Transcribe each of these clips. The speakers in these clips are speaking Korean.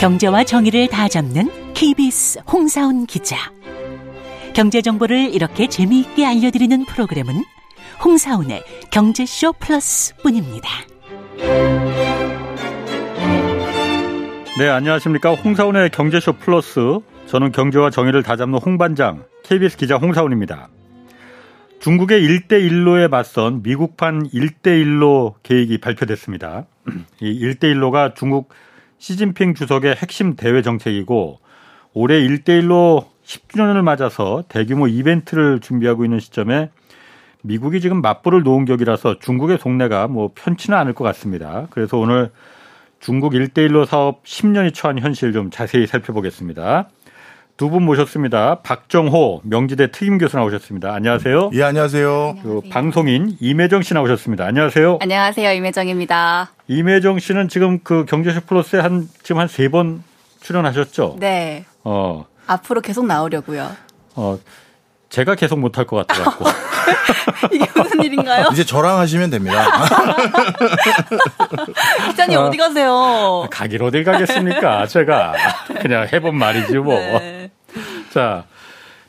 경제와 정의를 다 잡는 KBS 홍사훈 기자. 경제 정보를 이렇게 재미있게 알려드리는 프로그램은 홍사훈의 경제쇼 플러스뿐입니다. 네, 안녕하십니까. 홍사훈의 경제쇼 플러스, 저는 경제와 정의를 다 잡는 홍반장 KBS 기자 홍사훈입니다. 중국의 1대1로에 맞선 미국판 1대1로 계획이 발표됐습니다. 이 1대1로가 중국 시진핑 주석의 핵심 대외 정책이고, 올해 1대1로 10주년을 맞아서 대규모 이벤트를 준비하고 있는 시점에 미국이 지금 맞불을 놓은 격이라서 중국의 속내가 뭐 편치는 않을 것 같습니다. 그래서 오늘 중국 1대1로 사업 10년이 처한 현실 좀 자세히 살펴보겠습니다. 두 분 모셨습니다. 박정호 명지대 특임 교수 나오셨습니다. 안녕하세요. 예, 안녕하세요. 방송인 임혜정 씨 나오셨습니다. 안녕하세요. 안녕하세요, 임혜정입니다. 임혜정 씨는 지금 그 경제쇼 플러스에 지금 한 3번 출연하셨죠? 네. 앞으로 계속 나오려고요. 제가 계속 못할 것 같아서. 이게 무슨 일인가요? 이제 저랑 하시면 됩니다. 기자님 어디 가세요? 가길 어딜 가겠습니까? 제가 그냥 해본 말이지 뭐. 네. 자,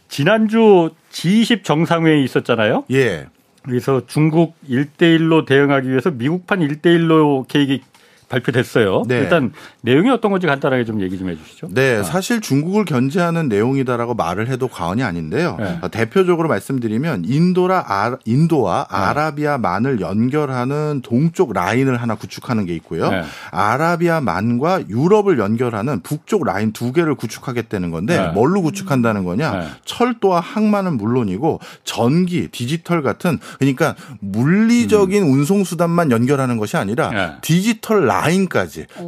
지난주 G20 정상회의 있었잖아요. 예. 그래서 중국 1대1로 대응하기 위해서 미국판 1대1로 계획이 발표됐어요. 네. 일단 내용이 어떤 건지 간단하게 좀 얘기 좀 해 주시죠. 네. 사실 중국을 견제하는 내용이다라고 말을 해도 과언이 아닌데요. 네. 대표적으로 말씀드리면 인도와 아라비아만을 연결하는 동쪽 라인을 하나 구축하는 게 있고요. 네. 아라비아만과 유럽을 연결하는 북쪽 라인 2개를 구축하겠다는 건데, 네. 뭘로 구축한다는 거냐. 네. 철도와 항만은 물론이고 전기, 디지털 같은, 그러니까 물리적인 운송수단만 연결하는 것이 아니라, 네. 디지털 라인까지,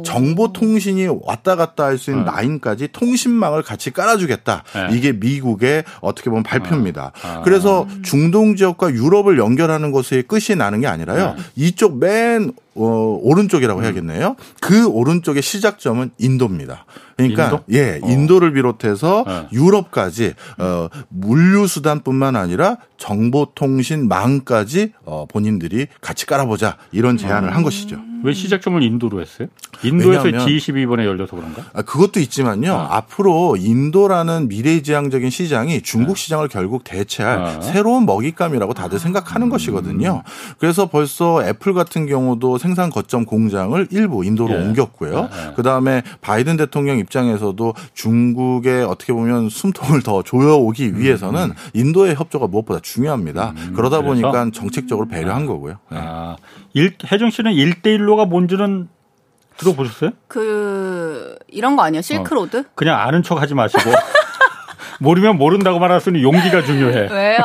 정보통신이 왔다 갔다 할 수 있는 라인까지 통신망을 같이 깔아주겠다. 네. 이게 미국의 어떻게 보면 발표입니다. 그래서 중동 지역과 유럽을 연결하는 것에 끝이 나는 게 아니라요. 네. 이쪽 맨 오른쪽이라고 해야겠네요. 그 오른쪽의 시작점은 인도입니다. 그러니까 인도? 예, 인도를 비롯해서 유럽까지 물류 수단뿐만 아니라 정보통신망까지 본인들이 같이 깔아보자, 이런 제안을 한 것이죠. 왜 시작점을 인도로 했어요? 인도에서 G20번에 열려서 그런가? 그것도 있지만요. 앞으로 인도라는 미래지향적인 시장이 중국 시장을 결국 대체할 새로운 먹잇감이라고 다들 생각하는 것이거든요. 그래서 벌써 애플 같은 경우도 생산 거점 공장을 일부 인도로 옮겼고요. 그다음에 바이든 대통령 입장에서도 중국의 어떻게 보면 숨통을 더 조여오기 위해서는 인도의 협조가 무엇보다 중요합니다. 그러다 보니까 정책적으로 배려한 거고요. 네. 혜정 씨는 1대1로 가 뭔지는 들어보셨어요? 이런 거 아니에요? 실크로드? 그냥 아는 척 하지 마시고. 모르면 모른다고 말할 수는 용기가 중요해. 왜요?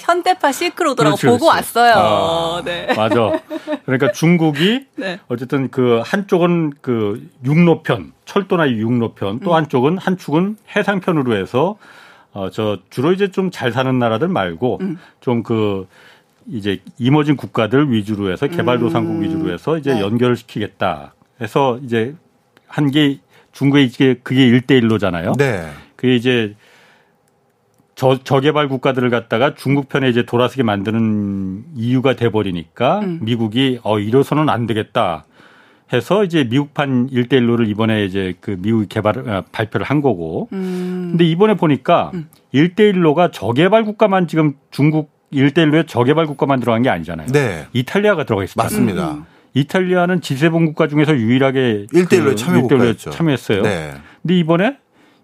현대파 실크로드라고 보고 왔어요. 네. 맞아. 그러니까 중국이 네. 어쨌든 그 한쪽은 그 육로편, 철도나 육로편, 또 한쪽은 한축은 해상편으로 해서 저 주로 이제 좀 잘 사는 나라들 말고 좀 그 이제 이머징 국가들 위주로 해서 개발도상국 위주로 해서 이제 네. 연결시키겠다 해서 이제 한 게 중국의 이게 그게 1대1로잖아요. 네. 그게 이제 저개발 국가들을 갖다가 중국 편에 이제 돌아서게 만드는 이유가 돼버리니까 미국이 이래서는 안 되겠다 해서 이제 미국판 1대1로를 이번에 이제 그 미국이 발표를 한 거고. 근데 이번에 보니까 1대1로가 저개발 국가만 지금 중국 1대1로에 저개발 국가만 들어간 게 아니잖아요. 네. 이탈리아가 들어가 있습니다. 맞습니다. 이탈리아는 G7 국가 중에서 유일하게 1대1로에 참여했어요. 네. 근데 이번에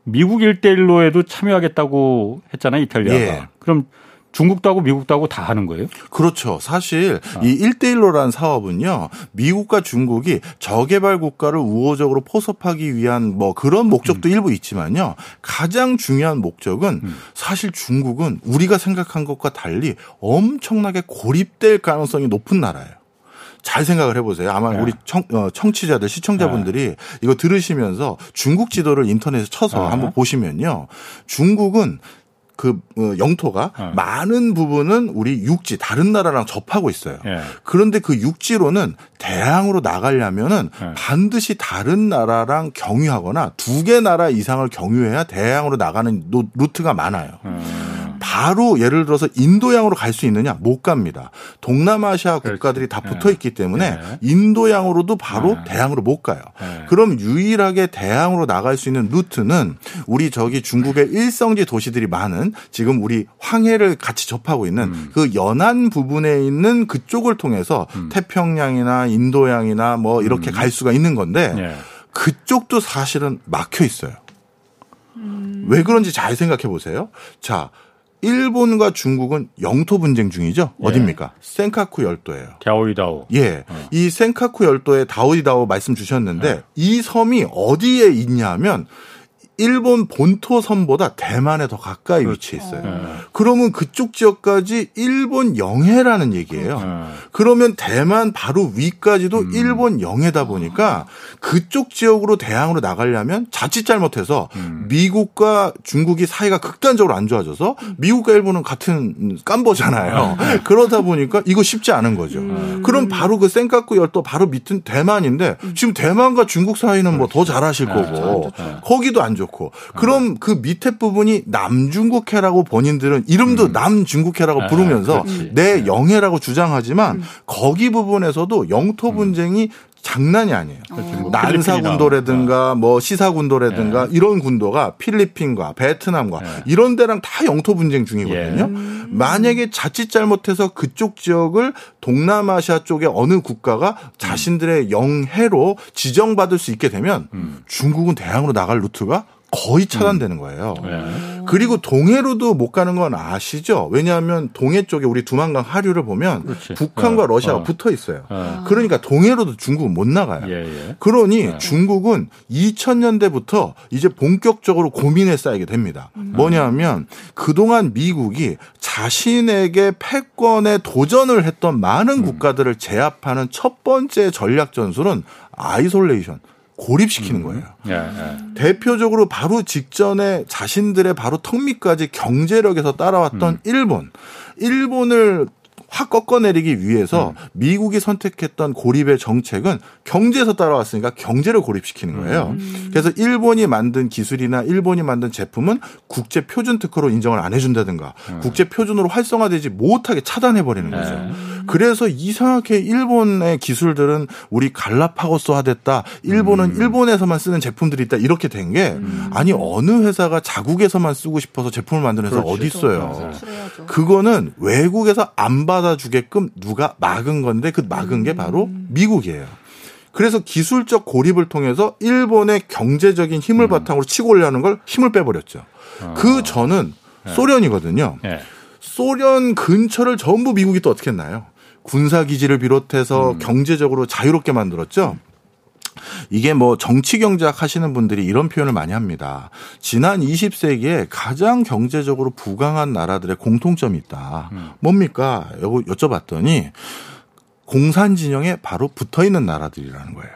미국 1대1로에도 참여하겠다고 했잖아요, 이탈리아가. 예. 그럼 중국도 하고 미국도 하고 다 하는 거예요? 그렇죠. 사실 이 1대1로라는 사업은요, 미국과 중국이 저개발 국가를 우호적으로 포섭하기 위한 뭐 그런 목적도 일부 있지만요. 가장 중요한 목적은 사실 중국은 우리가 생각한 것과 달리 엄청나게 고립될 가능성이 높은 나라예요. 잘 생각을 해보세요. 아마 우리 청취자들, 시청자분들이 이거 들으시면서 중국 지도를 인터넷에 쳐서 한번 보시면요. 중국은 그 영토가 많은 부분은 우리 육지 다른 나라랑 접하고 있어요. 예. 그런데 그 육지로는 대항으로 나가려면은 반드시 다른 나라랑 경유하거나 두 개 나라 이상을 경유해야 대항으로 나가는 루트가 많아요. 바로 예를 들어서 인도양으로 갈 수 있느냐? 못 갑니다. 동남아시아 국가들이 다 붙어 있기 때문에 인도양으로도 바로 대양으로 못 가요. 그럼 유일하게 대양으로 나갈 수 있는 루트는 우리 저기 중국의 일성지 도시들이 많은 지금 우리 황해를 같이 접하고 있는 그 연안 부분에 있는 그쪽을 통해서 태평양이나 인도양이나 뭐 이렇게 갈 수가 있는 건데 그쪽도 사실은 막혀 있어요. 왜 그런지 잘 생각해 보세요. 자. 일본과 중국은 영토 분쟁 중이죠. 예. 어딥니까? 센카쿠 열도예요. 다오이다오. 예. 이 센카쿠 열도에 다오이다오 말씀 주셨는데 이 섬이 어디에 있냐면 일본 본토 섬보다 대만에 더 가까이 위치해 있어요. 그러면 그쪽 지역까지 일본 영해라는 얘기예요. 그러면 대만 바로 위까지도 일본 영해다 보니까 그쪽 지역으로 대항으로 나가려면 자칫 잘못해서 미국과 중국이 사이가 극단적으로 안 좋아져서 미국과 일본은 같은 깜보잖아요. 그러다 보니까 이거 쉽지 않은 거죠. 그럼 바로 그 센카쿠 열도 바로 밑은 대만인데 지금 대만과 중국 사이는 뭐 더 잘하실 거고 거기도 안 좋아요. 그럼 그 밑에 부분이 남중국해라고 본인들은 이름도 남중국해라고 부르면서 내 영해라고 주장하지만 거기 부분에서도 영토 분쟁이 장난이 아니에요. 뭐 난사군도라든가 뭐 시사군도라든가 이런 군도가 필리핀과 베트남과 이런 데랑 다 영토 분쟁 중이거든요. 만약에 자칫 잘못해서 그쪽 지역을 동남아시아 쪽의 어느 국가가 자신들의 영해로 지정받을 수 있게 되면 중국은 대항으로 나갈 루트가 거의 차단되는 거예요. 그리고 동해로도 못 가는 건 아시죠? 왜냐하면 동해 쪽에 우리 두만강 하류를 보면 그렇지. 북한과 러시아가 붙어 있어요. 그러니까 동해로도 중국은 못 나가요. 그러니 중국은 2000년대부터 이제 본격적으로 고민에 쌓이게 됩니다. 뭐냐면 그동안 미국이 자신에게 패권에 도전을 했던 많은 국가들을 제압하는 첫 번째 전략 전술은 아이솔레이션. 고립시키는 거예요. 대표적으로 바로 직전에 자신들의 바로 턱 밑까지 경제력에서 따라왔던 일본. 일본을 확 꺾어내리기 위해서 미국이 선택했던 고립의 정책은 경제에서 따라왔으니까 경제를 고립시키는 거예요. 그래서 일본이 만든 기술이나 일본이 만든 제품은 국제 표준 특허로 인정을 안 해준다든가 국제 표준으로 활성화되지 못하게 차단해버리는 거죠. 그래서 이상하게 일본의 기술들은 우리 갈라파고스화 됐다. 일본은 일본에서만 쓰는 제품들이 있다. 이렇게 된 게 아니 어느 회사가 자국에서만 쓰고 싶어서 제품을 만드는 회사가 어디 있어요. 그거는 외국에서 안 받아 주게끔 누가 막은 건데 그 막은 게 바로 미국이에요. 그래서 기술적 고립을 통해서 일본의 경제적인 힘을 바탕으로 치고 올려는 걸 힘을 빼버렸죠. 그 전은 소련이거든요. 소련 근처를 전부 미국이 또 어떻게 했나요? 군사기지를 비롯해서 경제적으로 자유롭게 만들었죠. 이게 뭐 정치경제학 하시는 분들이 이런 표현을 많이 합니다. 지난 20세기에 가장 경제적으로 부강한 나라들의 공통점이 있다. 뭡니까? 여쭤봤더니 공산진영에 바로 붙어있는 나라들이라는 거예요.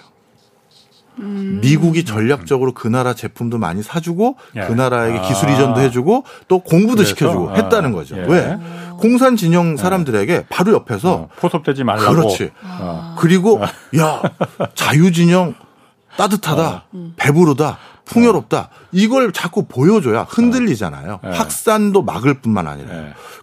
미국이 전략적으로 그 나라 제품도 많이 사주고 그 나라에게 기술 이전도 해주고 또 공부도 시켜주고 했다는 거죠. 왜? 공산 진영 사람들에게 바로 옆에서 포섭되지 말라고. 그렇지. 그리고 야 자유 진영 따뜻하다, 배부르다, 풍요롭다. 이걸 자꾸 보여줘야 흔들리잖아요. 확산도 막을 뿐만 아니라.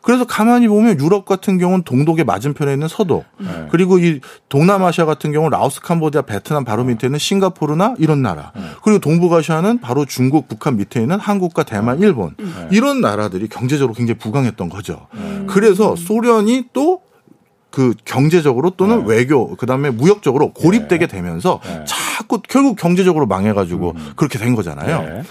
그래서 가만히 보면 유럽 같은 경우는 동독의 맞은편에 있는 서독. 그리고 이 동남아시아 같은 경우는 라오스, 캄보디아, 베트남 바로 밑에 있는 싱가포르나 이런 나라. 그리고 동북아시아는 바로 중국, 북한 밑에 있는 한국과 대만, 일본. 이런 나라들이 경제적으로 굉장히 부강했던 거죠. 그래서 소련이 또 그 경제적으로 또는 외교 그다음에 무역적으로 고립되게 되면서 자꾸 결국 경제적으로 망해가지고 그렇게 된 거잖아요.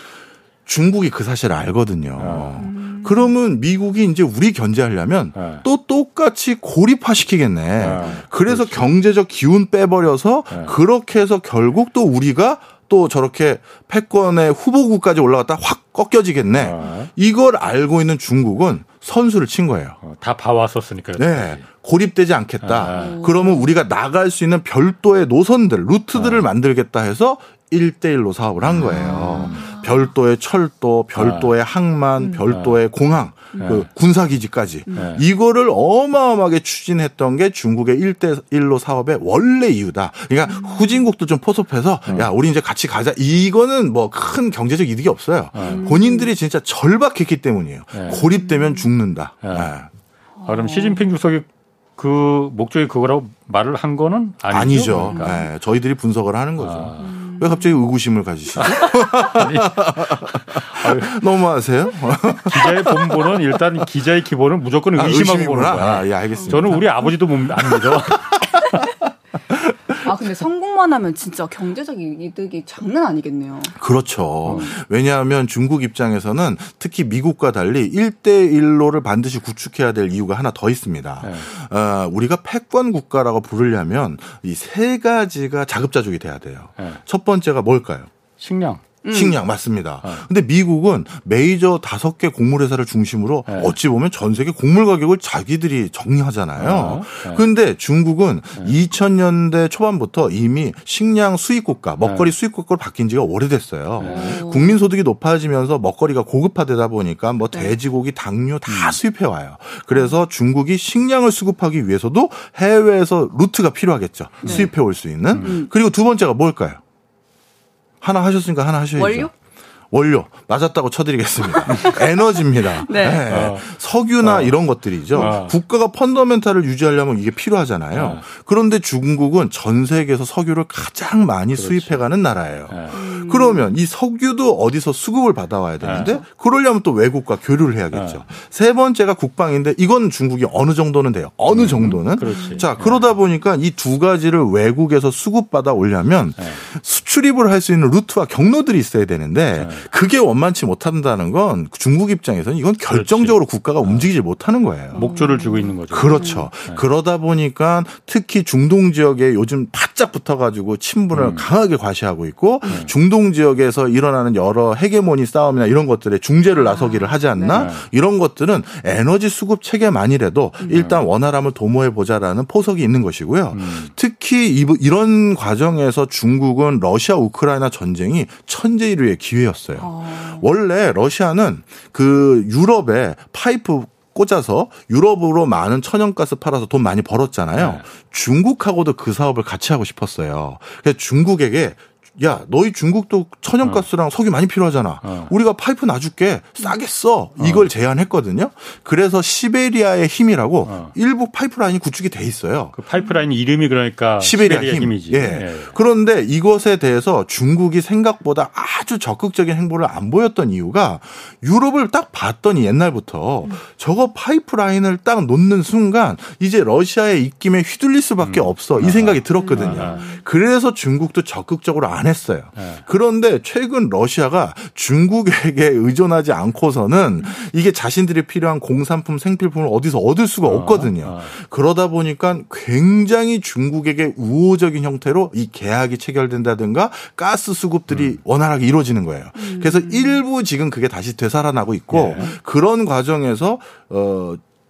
중국이 그 사실을 알거든요. 그러면 미국이 이제 우리 견제하려면 또 똑같이 고립화시키겠네. 그래서 그렇지. 경제적 기운 빼버려서 그렇게 해서 결국 또 우리가 또 저렇게 패권의 후보국까지 올라갔다 확 꺾여지겠네. 이걸 알고 있는 중국은 선수를 친 거예요. 다 봐왔었으니까요. 네. 고립되지 않겠다. 그러면 우리가 나갈 수 있는 별도의 노선들, 루트들을 만들겠다 해서 1:1로 사업을 한 거예요. 별도의 철도, 별도의 항만, 별도의 공항, 그 군사기지까지 이거를 어마어마하게 추진했던 게 중국의 1대1로 사업의 원래 이유다. 그러니까 후진국도 좀 포섭해서 야, 우리 이제 같이 가자. 이거는 뭐 큰 경제적 이득이 없어요. 본인들이 진짜 절박했기 때문이에요. 고립되면 죽는다. 아, 그럼 시진핑 주석이 그 목적이 그거라고 말을 한 거는 아니죠. 그러니까. 네, 저희들이 분석을 하는 거죠. 왜 갑자기 의구심을 가지시죠? 아니, 너무하세요? 기자의 본보는 일단 기자의 기본은 무조건 의심하고 보는 거예요. 아, 예, 알겠습니다. 저는 우리 아버지도 못 믿어. 아, 근데 성공만 하면 진짜 경제적 이득이 장난 아니겠네요. 그렇죠. 왜냐하면 중국 입장에서는 특히 미국과 달리 1대1로를 반드시 구축해야 될 이유가 하나 더 있습니다. 네. 우리가 패권 국가라고 부르려면 이 세 가지가 자급자족이 돼야 돼요. 네. 첫 번째가 뭘까요? 식량. 식량 맞습니다. 근데 미국은 메이저 5개 곡물회사를 중심으로 어찌 보면 전 세계 곡물 가격을 자기들이 정리하잖아요. 그런데 중국은 2000년대 초반부터 이미 식량 수입국가, 먹거리 수입국가로 바뀐 지가 오래됐어요. 국민 소득이 높아지면서 먹거리가 고급화되다 보니까 뭐 돼지고기, 당류 다 수입해와요. 그래서 중국이 식량을 수급하기 위해서도 해외에서 루트가 필요하겠죠. 수입해올 수 있는. 그리고 두 번째가 뭘까요? 하나 하셨으니까 하나 하셔야죠. 원료 맞았다고 쳐드리겠습니다. 에너지입니다. 네. 네. 석유나 이런 것들이죠. 국가가 펀더멘탈을 유지하려면 이게 필요하잖아요. 그런데 중국은 전 세계에서 석유를 가장 많이 수입해가는 나라예요. 그러면 이 석유도 어디서 수급을 받아와야 되는데 그러려면 또 외국과 교류를 해야겠죠. 세 번째가 국방인데 이건 중국이 어느 정도는 돼요. 어느 정도는. 자, 그러다 보니까 이 두 가지를 외국에서 수급받아 오려면 수출입을 할 수 있는 루트와 경로들이 있어야 되는데 그게 원만치 못한다는 건 중국 입장에서는 이건 결정적으로 국가가 움직이지 못하는 거예요. 목줄을 쥐고 있는 거죠. 그렇죠. 그러다 보니까 특히 중동 지역에 요즘 바짝 붙어가지고 친분을 강하게 과시하고 있고 중동 지역에서 일어나는 여러 헤게모니 싸움이나 이런 것들에 중재를 나서기를 하지 않나 이런 것들은 에너지 수급 체계만이라도 일단 원활함을 도모해보자라는 포석이 있는 것이고요. 특히 이런 과정에서 중국은 러시아 우크라이나 전쟁이 천재일우의 기회였어요. 원래 러시아는 그 유럽에 파이프 꽂아서 유럽으로 많은 천연가스 팔아서 돈 많이 벌었잖아요. 중국하고도 그 사업을 같이 하고 싶었어요. 그래서 중국에게 야, 너희 중국도 천연가스랑 석유 많이 필요하잖아. 우리가 파이프 놔줄게. 싸게 써. 이걸 제안했거든요. 그래서 시베리아의 힘이라고 일부 파이프라인이 구축이 돼 있어요. 그 파이프라인 이름이 그러니까 시베리아 힘이지. 예. 예. 그런데 이것에 대해서 중국이 생각보다 아주 적극적인 행보를 안 보였던 이유가 유럽을 딱 봤더니 옛날부터 저거 파이프라인을 딱 놓는 순간 이제 러시아에 입김에 휘둘릴 수밖에 없어. 이 생각이 들었거든요. 그래서 중국도 적극적으로 안 했어요. 그런데 최근 러시아가 중국에게 의존하지 않고서는 이게 자신들이 필요한 공산품, 생필품을 어디서 얻을 수가 없거든요. 그러다 보니까 굉장히 중국에게 우호적인 형태로 이 계약이 체결된다든가 가스 수급들이 원활하게 이루어지는 거예요. 그래서 일부 지금 그게 다시 되살아나고 있고 그런 과정에서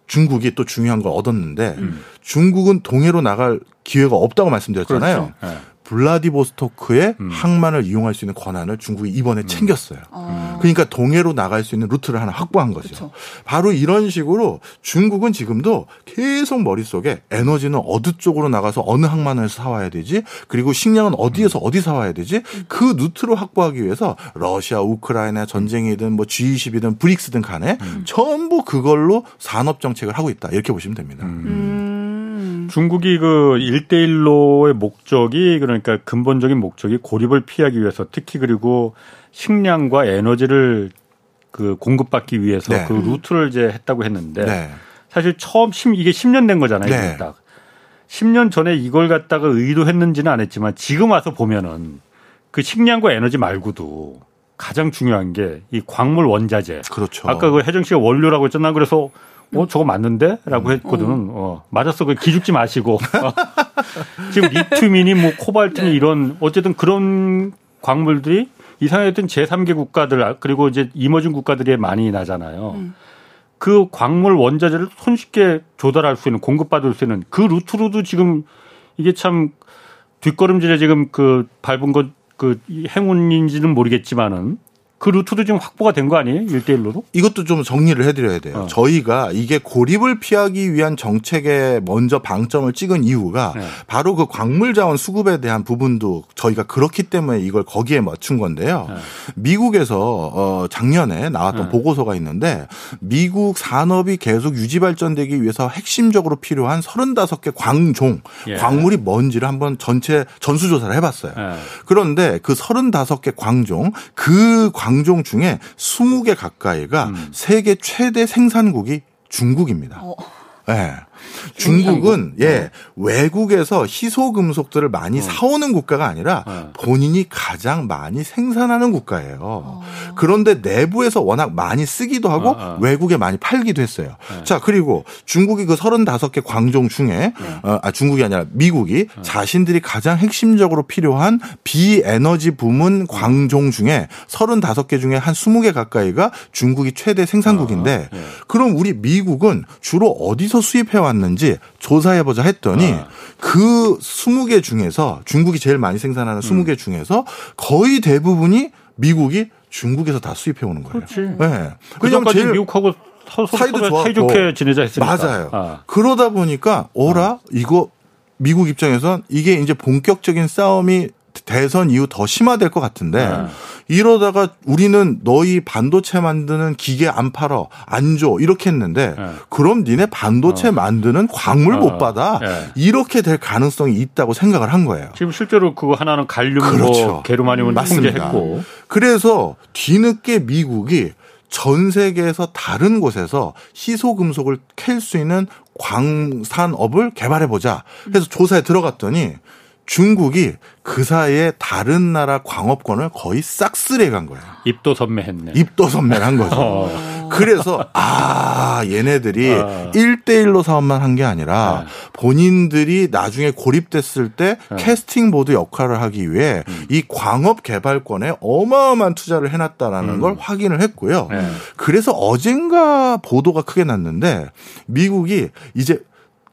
중국이 또 중요한 걸 얻었는데 중국은 동해로 나갈 기회가 없다고 말씀드렸잖아요. 블라디보스토크의 항만을 이용할 수 있는 권한을 중국이 이번에 챙겼어요. 그러니까 동해로 나갈 수 있는 루트를 하나 확보한 거죠. 그쵸. 바로 이런 식으로 중국은 지금도 계속 머릿속에 에너지는 어느 쪽으로 나가서 어느 항만을 사와야 되지 그리고 식량은 어디에서 어디 사와야 되지 그 루트로 확보하기 위해서 러시아, 우크라이나 전쟁이든 뭐 G20이든 브릭스든 간에 전부 그걸로 산업정책을 하고 있다. 이렇게 보시면 됩니다. 중국이 그 1대1로의 목적이 그러니까 근본적인 목적이 고립을 피하기 위해서 특히 그리고 식량과 에너지를 그 공급받기 위해서 그 루트를 이제 했다고 했는데 사실 처음 이게 10년 된 거잖아요. 딱 10년 전에 이걸 갖다가 의도했는지는 안 했지만 지금 와서 보면은 그 식량과 에너지 말고도 가장 중요한 게 이 광물 원자재. 그렇죠. 아까 그 혜정 씨가 원료라고 했잖아. 그래서 저거 맞는데? 라고 했거든. 맞았어. 기죽지 마시고. 지금 리튬이니 뭐 코발트니 이런 어쨌든 그런 광물들이 이상했던 제3개 국가들 그리고 이제 이머징 국가들이 많이 나잖아요. 그 광물 원자재를 손쉽게 조달할 수 있는 공급받을 수 있는 그 루트로도 지금 이게 참 뒷걸음질에 지금 그 밟은 것 그 행운인지는 모르겠지만은 그 루트도 지금 확보가 된 거 아니에요? 일대일로도? 이것도 좀 정리를 해드려야 돼요. 저희가 이게 고립을 피하기 위한 정책에 먼저 방점을 찍은 이유가 바로 그 광물자원 수급에 대한 부분도 저희가 그렇기 때문에 이걸 거기에 맞춘 건데요. 미국에서 작년에 나왔던 보고서가 있는데 미국 산업이 계속 유지발전되기 위해서 핵심적으로 필요한 35개 광종, 광물이 뭔지를 한번 전체 전수조사를 해봤어요. 그런데 그 35개 광종, 그 광종 중에 20개 가까이가 세계 최대 생산국이 중국입니다. 네. 중국은 외국에서 희소금속들을 많이 사오는 국가가 아니라 본인이 가장 많이 생산하는 국가예요. 그런데 내부에서 워낙 많이 쓰기도 하고 외국에 많이 팔기도 했어요. 자, 그리고 중국이 그 35개 광종 중에 중국이 아니라 미국이 자신들이 가장 핵심적으로 필요한 비에너지 부문 광종 중에 35개 중에 한 20개 가까이가 중국이 최대 생산국인데 그럼 우리 미국은 주로 어디서 수입해왔는지 조사해보자 했더니 그 20개 중에서 중국이 제일 많이 생산하는 20개 중에서 거의 대부분이 미국이 중국에서 다 수입해오는 거예요. 네. 그전까지 제일 미국하고 사이좋게 지내자 했으니까. 맞아요. 그러다 보니까 이거 미국 입장에선 이게 이제 본격적인 싸움이 대선 이후 더 심화될 것 같은데 이러다가 우리는 너희 반도체 만드는 기계 안 팔어 안 줘 이렇게 했는데 그럼 니네 반도체 만드는 광물 못 받아 이렇게 될 가능성이 있다고 생각을 한 거예요. 지금 실제로 그거 하나는 갈륨, 그렇죠. 게르마늄은 통제했고. 그래서 뒤늦게 미국이 전 세계에서 다른 곳에서 희소금속을 캘 수 있는 광산업을 개발해보자 해서 조사에 들어갔더니 중국이 그 사이에 다른 나라 광업권을 거의 싹쓸이해간 거예요. 입도 선매를 한 거죠. 그래서 얘네들이 1대1로 사업만 한 게 아니라 본인들이 나중에 고립됐을 때 캐스팅 보드 역할을 하기 위해 이 광업 개발권에 어마어마한 투자를 해놨다라는 걸 확인을 했고요. 그래서 어젠가 보도가 크게 났는데 미국이 이제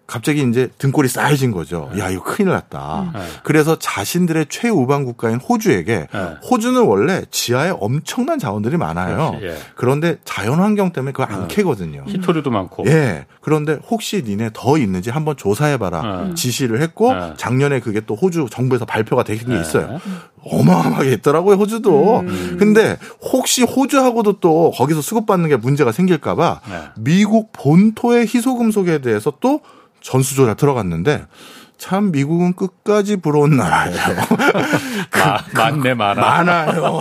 갑자기 이제 등골이 쌓여진 거죠. 야, 이거 큰일 났다. 그래서 자신들의 최우방 국가인 호주에게 호주는 원래 지하에 엄청난 자원들이 많아요. 그런데 자연환경 때문에 그걸 안 캐거든요. 희토류도 많고. 예. 그런데 혹시 니네 더 있는지 한번 조사해봐라. 지시를 했고 작년에 그게 또 호주 정부에서 발표가 되긴 게 있어요. 어마어마하게 있더라고요, 호주도. 근데 혹시 호주하고도 또 거기서 수급받는 게 문제가 생길까 봐 미국 본토의 희소금속에 대해서 또 전수조사 들어갔는데 참 미국은 끝까지 부러운 나라예요. 많아요.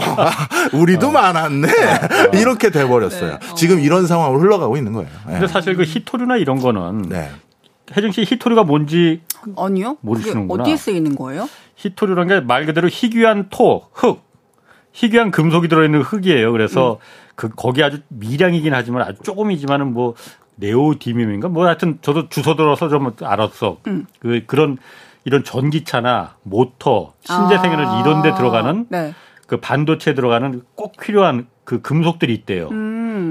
우리도 많았네. 이렇게 돼버렸어요. 지금 이런 상황으로 흘러가고 있는 거예요. 근데 사실 그 희토류나 이런 거는 혜정 씨 희토류가 뭔지 모르시는구나. 어디에 쓰이는 거예요? 희토류라는 게 말 그대로 희귀한 토, 흙, 희귀한 금속이 들어있는 흙이에요. 그래서 거기 아주 미량이긴 하지만 아주 조금이지만은 뭐 네오디뮴인가? 뭐 하여튼 저도 주소 들어서 좀 알았어. 그런 이런 전기차나 모터, 신재생에너지 이런 데 들어가는 그 반도체에 들어가는 꼭 필요한 그 금속들이 있대요.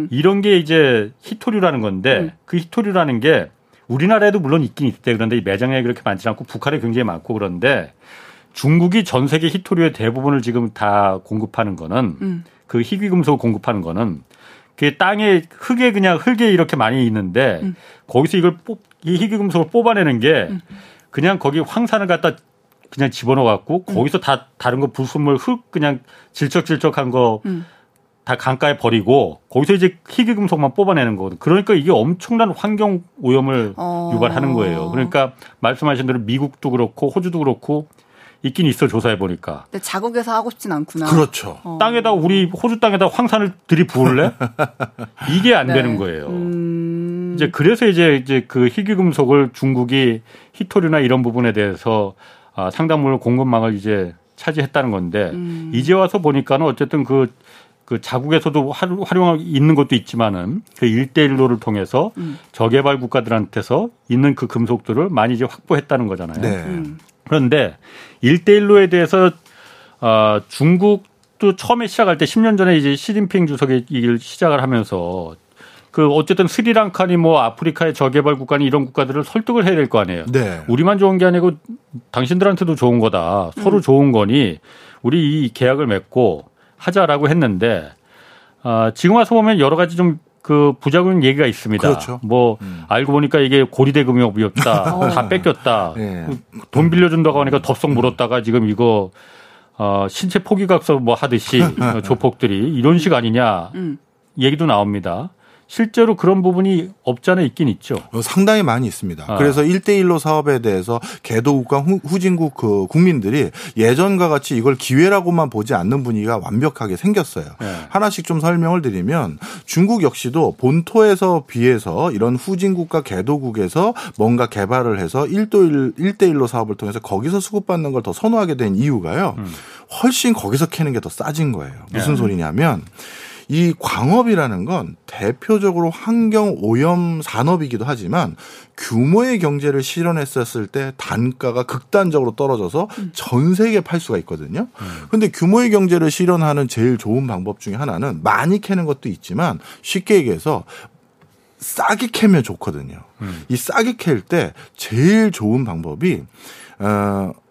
이런 게 이제 희토류라는 건데 그 희토류라는 게 우리나라에도 물론 있긴 있대. 그런데 이 매장량이 그렇게 많지 않고 북한에 굉장히 많고 그런데 중국이 전 세계 희토류의 대부분을 지금 다 공급하는 거는 그 희귀금속을 공급하는 거는 그 땅에 흙에 그냥 흙에 이렇게 많이 있는데 거기서 이걸 이 희귀금속을 뽑아내는 게 그냥 거기 황산을 갖다 그냥 집어넣어 갖고 거기서 다 다른 거 부수물 흙 그냥 질척질척한 거 다 강가에 버리고 거기서 이제 희귀금속만 뽑아내는 거거든요. 그러니까 이게 엄청난 환경 오염을 유발하는 거예요. 그러니까 말씀하신 대로 미국도 그렇고 호주도 그렇고 있긴 있어 조사해 보니까. 근데 자국에서 하고 싶진 않구나. 그렇죠. 땅에다 우리 호주 땅에다 황산을 들이부을래? 이게 안 되는 거예요. 이제 그래서 이제 그 희귀금속을 중국이 희토류나 이런 부분에 대해서 상당물 공급망을 이제 차지했다는 건데 이제 와서 보니까는 어쨌든 그 자국에서도 활용하고 있는 것도 있지만은 그 일대일로를 통해서 저개발 국가들한테서 있는 그 금속들을 많이 이제 확보했다는 거잖아요. 네. 그런데 1대1로에 대해서 중국도 처음에 시작할 때 10년 전에 이제 시진핑 주석이 이걸 시작을 하면서 그 어쨌든 스리랑카니 뭐 아프리카의 저개발 국가니 이런 국가들을 설득을 해야 될 거 아니에요. 네. 우리만 좋은 게 아니고 당신들한테도 좋은 거다. 서로 좋은 거니 우리 이 계약을 맺고 하자라고 했는데 지금 와서 보면 여러 가지 좀 그 부작용 얘기가 있습니다. 그렇죠. 뭐 알고 보니까 이게 고리대금이 없었다, 다 뺏겼다, 네. 돈 빌려준다고 하니까 덥석 물었다가 지금 이거 신체 포기각서 뭐 하듯이 조폭들이 이런 식 아니냐 얘기도 나옵니다. 실제로 그런 부분이 없지 않아 있긴 있죠. 상당히 많이 있습니다. 그래서 1대1로 사업에 대해서 개도국과 후진국 그 국민들이 예전과 같이 이걸 기회라고만 보지 않는 분위기가 완벽하게 생겼어요. 네. 하나씩 좀 설명을 드리면 중국 역시도 본토에서 비해서 이런 후진국과 개도국에서 뭔가 개발을 해서 1대1로 사업을 통해서 거기서 수급받는 걸 더 선호하게 된 이유가요. 훨씬 거기서 캐는 게 더 싸진 거예요. 무슨 네. 소리냐면 이 광업이라는 건 대표적으로 환경 오염 산업이기도 하지만 규모의 경제를 실현했었을 때 단가가 극단적으로 떨어져서 전 세계에 팔 수가 있거든요. 그런데 규모의 경제를 실현하는 제일 좋은 방법 중에 하나는 많이 캐는 것도 있지만 쉽게 얘기해서 싸게 캐면 좋거든요. 이 싸게 캘 때 제일 좋은 방법이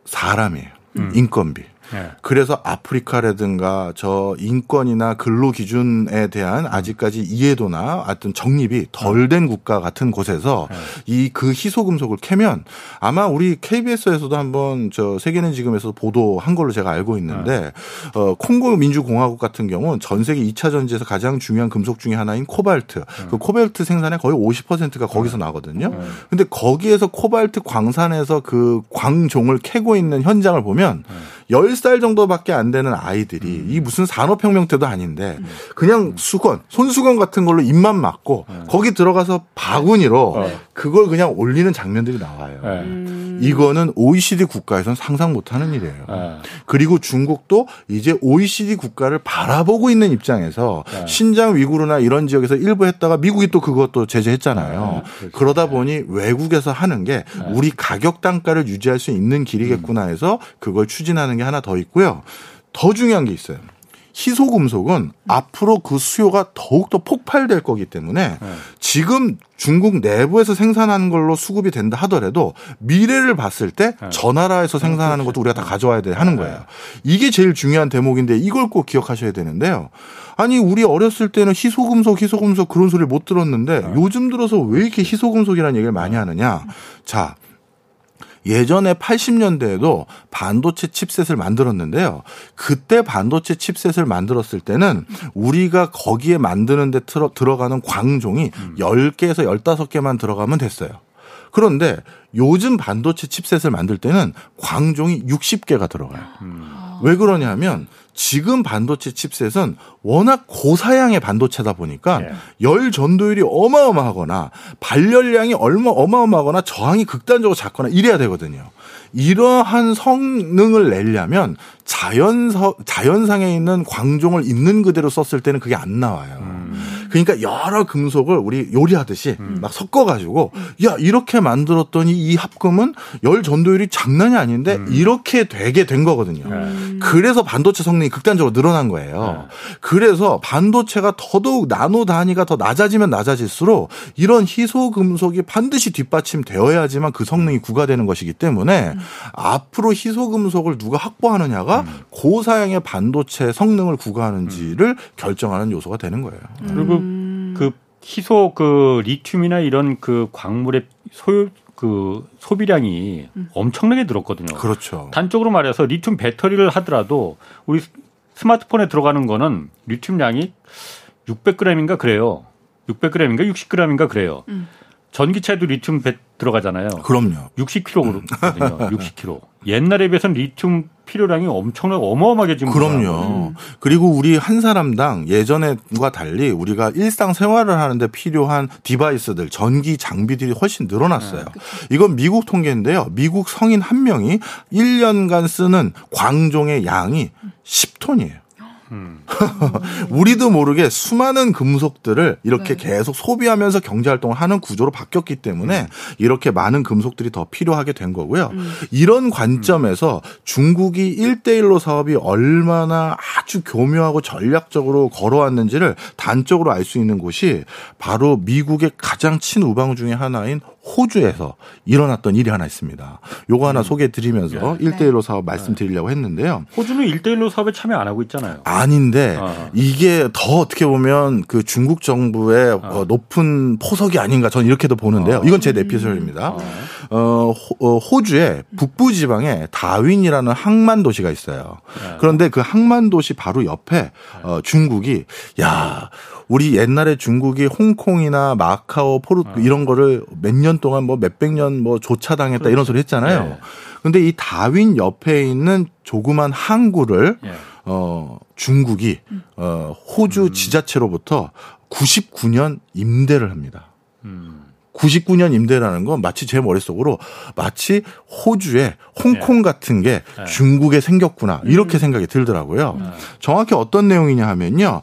사람이에요. 인건비. 네. 그래서 아프리카라든가 저 인권이나 근로 기준에 대한 아직까지 이해도나 어떤 정립이 덜 된 국가 같은 곳에서 네. 이 그 희소금속을 캐면 아마 우리 KBS에서도 한번 저 세계는 지금에서 보도한 걸로 제가 알고 있는데 네. 콩고 민주공화국 같은 경우는 전 세계 2차 전지에서 가장 중요한 금속 중에 하나인 코발트. 그 코발트 생산의 거의 50%가 거기서 나거든요. 근데 거기에서 코발트 광산에서 그 광종을 캐고 있는 현장을 보면 10살 정도밖에 안 되는 아이들이 이 무슨 산업혁명 때도 아닌데 그냥 수건, 손수건 같은 걸로 입만 막고 거기 들어가서 바구니로 그걸 그냥 올리는 장면들이 나와요. 이거는 OECD 국가에서는 상상 못하는 일이에요. 그리고 중국도 이제 OECD 국가를 바라보고 있는 입장에서 신장 위구르나 이런 지역에서 일부 했다가 미국이 또 그것도 제재했잖아요. 그러다 보니 외국에서 하는 게 우리 가격 단가를 유지할 수 있는 길이겠구나 해서 그걸 추진하는 게 하나 더 있고요. 더 중요한 게 있어요. 희소금속은 앞으로 그 수요가 더욱더 폭발될 거기 때문에 지금 중국 내부에서 생산하는 걸로 수급이 된다 하더라도 미래를 봤을 때 저 나라에서 생산하는 것도 우리가 다 가져와야 하는 거예요. 이게 제일 중요한 대목인데 이걸 꼭 기억하셔야 되는데요. 아니 우리 어렸을 때는 희소금속 그런 소리를 못 들었는데 요즘 들어서 왜 이렇게 희소금속이라는 얘기를 많이 하느냐. 자. 예전에 80년대에도 반도체 칩셋을 만들었는데요. 그때 반도체 칩셋을 만들었을 때는 우리가 거기에 만드는 데 들어가는 광종이 10개에서 15개만 들어가면 됐어요. 그런데 요즘 반도체 칩셋을 만들 때는 광종이 60개가 들어가요. 왜 그러냐면 지금 반도체 칩셋은 워낙 고사양의 반도체다 보니까 열 전도율이 어마어마하거나 발열량이 어마어마하거나 저항이 극단적으로 작거나 이래야 되거든요. 이러한 성능을 내려면 자연상에 있는 광종을 있는 그대로 썼을 때는 그게 안 나와요. 그러니까 여러 금속을 우리 요리하듯이 막 섞어가지고 야 이렇게 만들었더니 이 합금은 열 전도율이 장난이 아닌데 이렇게 되게 된 거거든요. 그래서 반도체 성능이 극단적으로 늘어난 거예요. 그래서 반도체가 더더욱 나노 단위가 더 낮아지면 낮아질수록 이런 희소금속이 반드시 뒷받침되어야지만 그 성능이 구가되는 것이기 때문에 앞으로 희소금속을 누가 확보하느냐가 고사양의 반도체 성능을 구가하는지를 결정하는 요소가 되는 거예요. 그리고 그 희소 그 리튬이나 이런 그 광물의 소비량이 엄청나게 늘었거든요. 그렇죠. 단적으로 말해서 리튬 배터리를 하더라도 우리 스마트폰에 들어가는 거는 리튬량이 600g인가 그래요. 60g인가 그래요. 전기차에도 리튬 들어가잖아요. 그럼요. 60kg거든요. 60kg. 옛날에 비해서는 리튬 필요량이 엄청나게 어마어마하게 지금. 그럼요. 그리고 우리 한 사람당 예전과 달리 우리가 일상 생활을 하는데 필요한 디바이스들, 전기 장비들이 훨씬 늘어났어요. 이건 미국 통계인데요. 미국 성인 한 명이 1년간 쓰는 광종의 양이 10톤이에요. 우리도 모르게 수많은 금속들을 이렇게 계속 소비하면서 경제활동을 하는 구조로 바뀌었기 때문에 이렇게 많은 금속들이 더 필요하게 된 거고요. 이런 관점에서 중국이 1대1로 사업이 얼마나 아주 교묘하고 전략적으로 걸어왔는지를 단적으로 알 수 있는 곳이 바로 미국의 가장 친우방 중에 하나인 호주에서 일어났던 일이 하나 있습니다. 요거 하나 소개해드리면서 1대1로 사업 말씀드리려고 했는데요. 호주는 1대1로 사업에 참여 안 하고 있잖아요. 아닌데 이게 더 어떻게 보면 그 중국 정부의 높은 포석이 아닌가 저는 이렇게도 보는데요. 이건 제 내피셜입니다. 호주의 북부 지방에 다윈이라는 항만 도시가 있어요. 그런데 그 항만 도시 바로 옆에 중국이 야 우리 옛날에 중국이 홍콩이나 마카오, 포르 이런 거를 몇 년 동안 뭐 몇백 년 뭐 조차당했다 그렇지. 이런 소리 했잖아요. 그런데 이 다윈 옆에 있는 조그만 항구를 중국이 호주 지자체로부터 99년 임대를 합니다. 99년 임대라는 건 마치 제 머릿속으로 마치 호주에 홍콩 같은 게 중국에 생겼구나 이렇게 생각이 들더라고요. 정확히 어떤 내용이냐 하면요.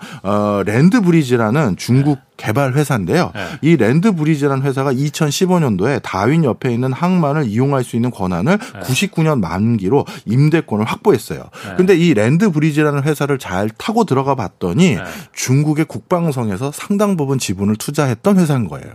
랜드브리지라는 중국 개발 회사인데요. 이 랜드브리지라는 회사가 2015년도에 다윈 옆에 있는 항만을 이용할 수 있는 권한을 99년 만기로 임대권을 확보했어요. 그런데 이 랜드브리지라는 회사를 잘 타고 들어가 봤더니 중국의 국방성에서 상당 부분 지분을 투자했던 회사인 거예요.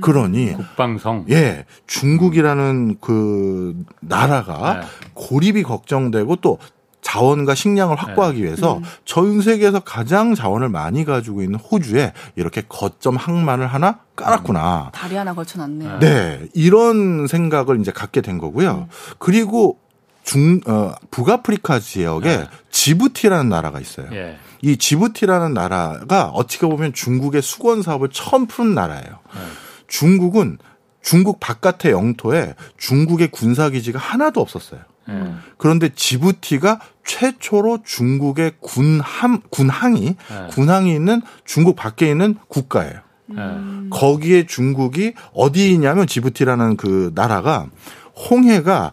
그러니 국방성. 예. 중국이라는 그 나라가 고립이 걱정되고 또 자원과 식량을 확보하기 위해서 전 세계에서 가장 자원을 많이 가지고 있는 호주에 이렇게 거점 항만을 하나 깔았구나. 다리 하나 걸쳐놨네요. 네. 이런 생각을 이제 갖게 된 거고요. 그리고 북아프리카 지역에 지부티라는 나라가 있어요. 이 지부티라는 나라가 어떻게 보면 중국의 수건 사업을 처음 푼 나라예요. 중국은 중국 바깥의 영토에 중국의 군사기지가 하나도 없었어요. 그런데 지부티가 최초로 중국의 군항이 있는 중국 밖에 있는 국가예요. 거기에 중국이 어디냐면 지부티라는 그 나라가 홍해가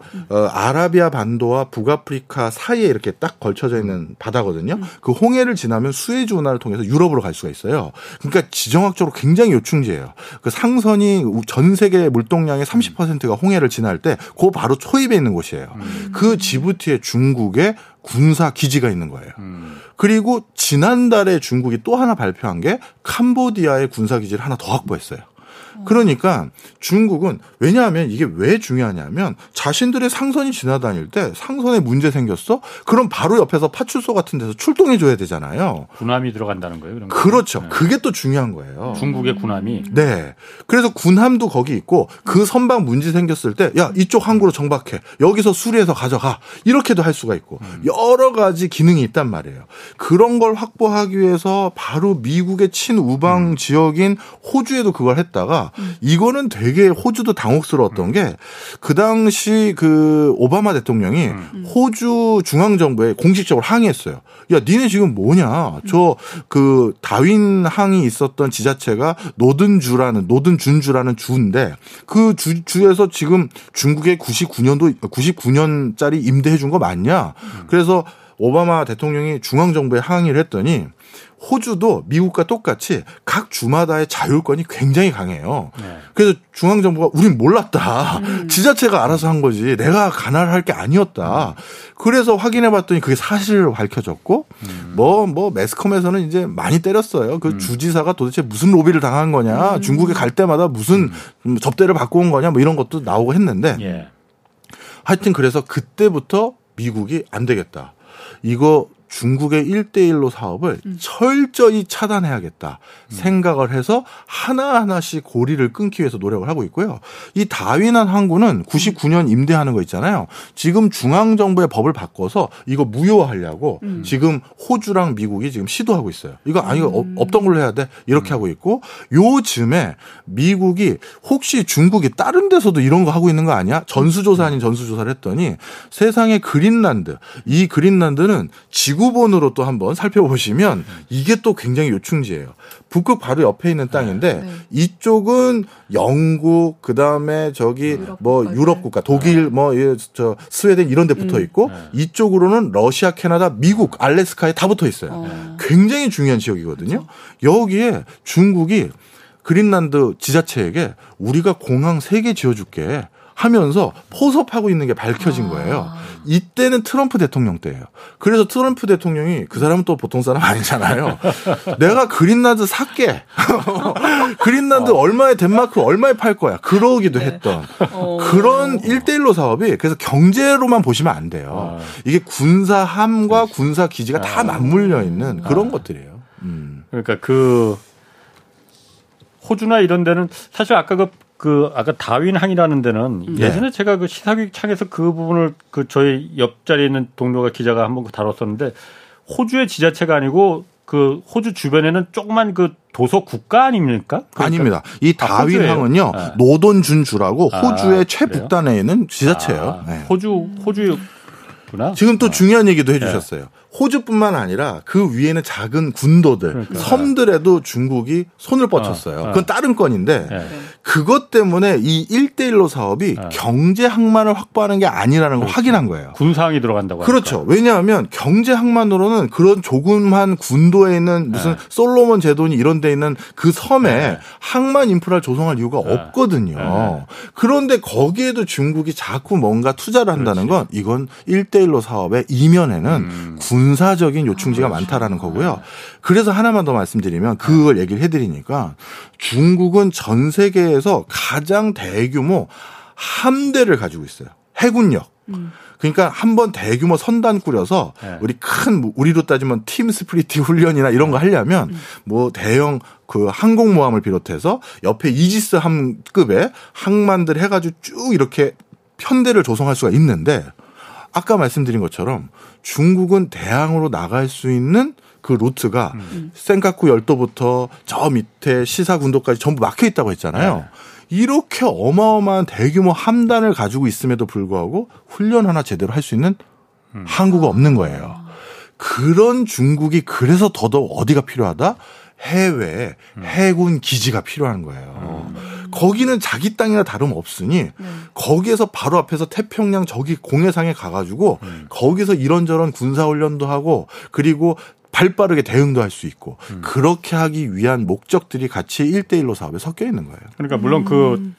아라비아 반도와 북아프리카 사이에 이렇게 딱 걸쳐져 있는 바다거든요. 그 홍해를 지나면 수에즈 운하를 통해서 유럽으로 갈 수가 있어요. 그러니까 지정학적으로 굉장히 요충지예요. 그 상선이 전 세계 물동량의 30%가 홍해를 지날 때 그 바로 초입에 있는 곳이에요. 그 지부티에 중국의 군사 기지가 있는 거예요. 그리고 지난달에 중국이 또 하나 발표한 게 캄보디아의 군사 기지를 하나 더 확보했어요. 그러니까 중국은 왜냐하면 이게 왜 중요하냐면 자신들의 상선이 지나다닐 때 상선에 문제 생겼어? 그럼 바로 옆에서 파출소 같은 데서 출동해줘야 되잖아요. 군함이 들어간다는 거예요? 그런 그렇죠. 네. 그게 또 중요한 거예요. 중국의 군함이? 네. 그래서 군함도 거기 있고 그 선박 문제 생겼을 때 야 이쪽 항구로 정박해. 여기서 수리해서 가져가. 이렇게도 할 수가 있고 여러 가지 기능이 있단 말이에요. 그런 걸 확보하기 위해서 바로 미국의 친우방 지역인 호주에도 그걸 했다가 이거는 되게 호주도 당혹스러웠던 게 그 당시 그 오바마 대통령이 호주 중앙정부에 공식적으로 항의했어요. 야, 니네 지금 뭐냐? 저 그 다윈 항이 있었던 지자체가 노든준주라는 주인데 그 주에서 지금 중국에 99년짜리 임대해 준 거 맞냐? 그래서 오바마 대통령이 중앙정부에 항의를 했더니 호주도 미국과 똑같이 각 주마다의 자율권이 굉장히 강해요. 그래서 중앙정부가 우린 몰랐다. 지자체가 알아서 한 거지. 내가 간할할 게 아니었다. 그래서 확인해봤더니 그게 사실로 밝혀졌고 뭐 매스컴에서는 이제 많이 때렸어요. 그 주지사가 도대체 무슨 로비를 당한 거냐. 중국에 갈 때마다 무슨 접대를 받고 온 거냐. 뭐 이런 것도 나오고 했는데 하여튼 그래서 그때부터 미국이 안 되겠다. 이거 중국의 1대1로 사업을 철저히 차단해야겠다 생각을 해서 하나하나씩 고리를 끊기 위해서 노력을 하고 있고요. 이 다윈한 항구는 99년 임대하는 거 있잖아요. 지금 중앙정부의 법을 바꿔서 이거 무효화하려고 지금 호주랑 미국이 지금 시도하고 있어요. 이거 없던 걸로 해야 돼. 이렇게 하고 있고 요즘에 미국이 혹시 중국이 다른 데서도 이런 거 하고 있는 거 아니야? 전수조사 아닌 전수조사를 했더니 세상에 그린란드는 지구본으로 또 한번 살펴보시면 이게 또 굉장히 요충지예요. 북극 바로 옆에 있는 땅인데 이쪽은 영국 그다음에 저기 뭐 유럽 국가 독일 뭐 저 스웨덴 이런 데 붙어 있고 이쪽으로는 러시아, 캐나다, 미국, 알래스카에 다 붙어 있어요. 굉장히 중요한 지역이거든요. 그렇죠? 여기에 중국이 그린란드 지자체에게 우리가 공항 3개 지어줄게. 하면서 포섭하고 있는 게 밝혀진 거예요. 이때는 트럼프 대통령 때예요. 그래서 트럼프 대통령이 그 사람은 또 보통 사람 아니잖아요. 내가 그린란드 살게. 그린란드 얼마에 덴마크 얼마에 팔 거야. 그러기도 했던 그런 1대1로 사업이 그래서 경제로만 보시면 안 돼요. 이게 군사함과 군사기지가 다 맞물려 있는 그런 것들이에요. 그러니까 그 호주나 이런 데는 사실 아까 아까 다윈 항이라는 데는 예전에 제가 그 시사교육 창에서 그 부분을 그 저희 옆자리에 있는 동료가 기자가 한번 다뤘었는데 호주의 지자체가 아니고 그 호주 주변에는 조그만 그 도서 국가 아닙니까? 그러니까 아닙니다. 이 다윈 항은요 노돈준주라고 호주의 최북단에 있는 지자체예요. 네. 호주구나. 지금 또 중요한 얘기도 해주셨어요. 호주뿐만 아니라 그 위에는 작은 군도들, 그러니까. 섬들에도 중국이 손을 뻗쳤어요. 그건 다른 건인데 그것 때문에 이 1대1로 사업이 경제 항만을 확보하는 게 아니라는 걸 확인한 거예요. 군사항이 들어간다고 하니까. 그렇죠. 왜냐하면 경제 항만으로는 그런 조그만 군도에 있는 무슨 솔로몬 제도니 이런 데 있는 그 섬에 항만 인프라를 조성할 이유가 없거든요. 그런데 거기에도 중국이 자꾸 뭔가 투자를 한다는 건 이건 1대1로 사업의 이면에는 군사적인 요충지가 많다라는 거고요. 그래서 하나만 더 말씀드리면 그걸 얘기를 해드리니까 중국은 전 세계에서 가장 대규모 함대를 가지고 있어요. 해군력. 그러니까 한번 대규모 선단 꾸려서 우리 큰 우리로 따지면 팀 스프리트 훈련이나 이런 거 하려면 뭐 대형 그 항공모함을 비롯해서 옆에 이지스 함급의 항만들 해가지고 쭉 이렇게 편대를 조성할 수가 있는데 아까 말씀드린 것처럼 중국은 대항으로 나갈 수 있는 그 루트가 센카쿠 열도부터 저 밑에 시사군도까지 전부 막혀 있다고 했잖아요. 이렇게 어마어마한 대규모 함단을 가지고 있음에도 불구하고 훈련 하나 제대로 할 수 있는 항구가 없는 거예요. 그런 중국이 그래서 더더욱 어디가 필요하다? 해외에 해군 기지가 필요한 거예요. 거기는 자기 땅이나 다름없으니 거기에서 바로 앞에서 태평양 저기 공해상에 가가지고 거기서 이런저런 군사훈련도 하고 그리고 발빠르게 대응도 할 수 있고 그렇게 하기 위한 목적들이 같이 1대1로 사업에 섞여 있는 거예요. 그러니까 물론 그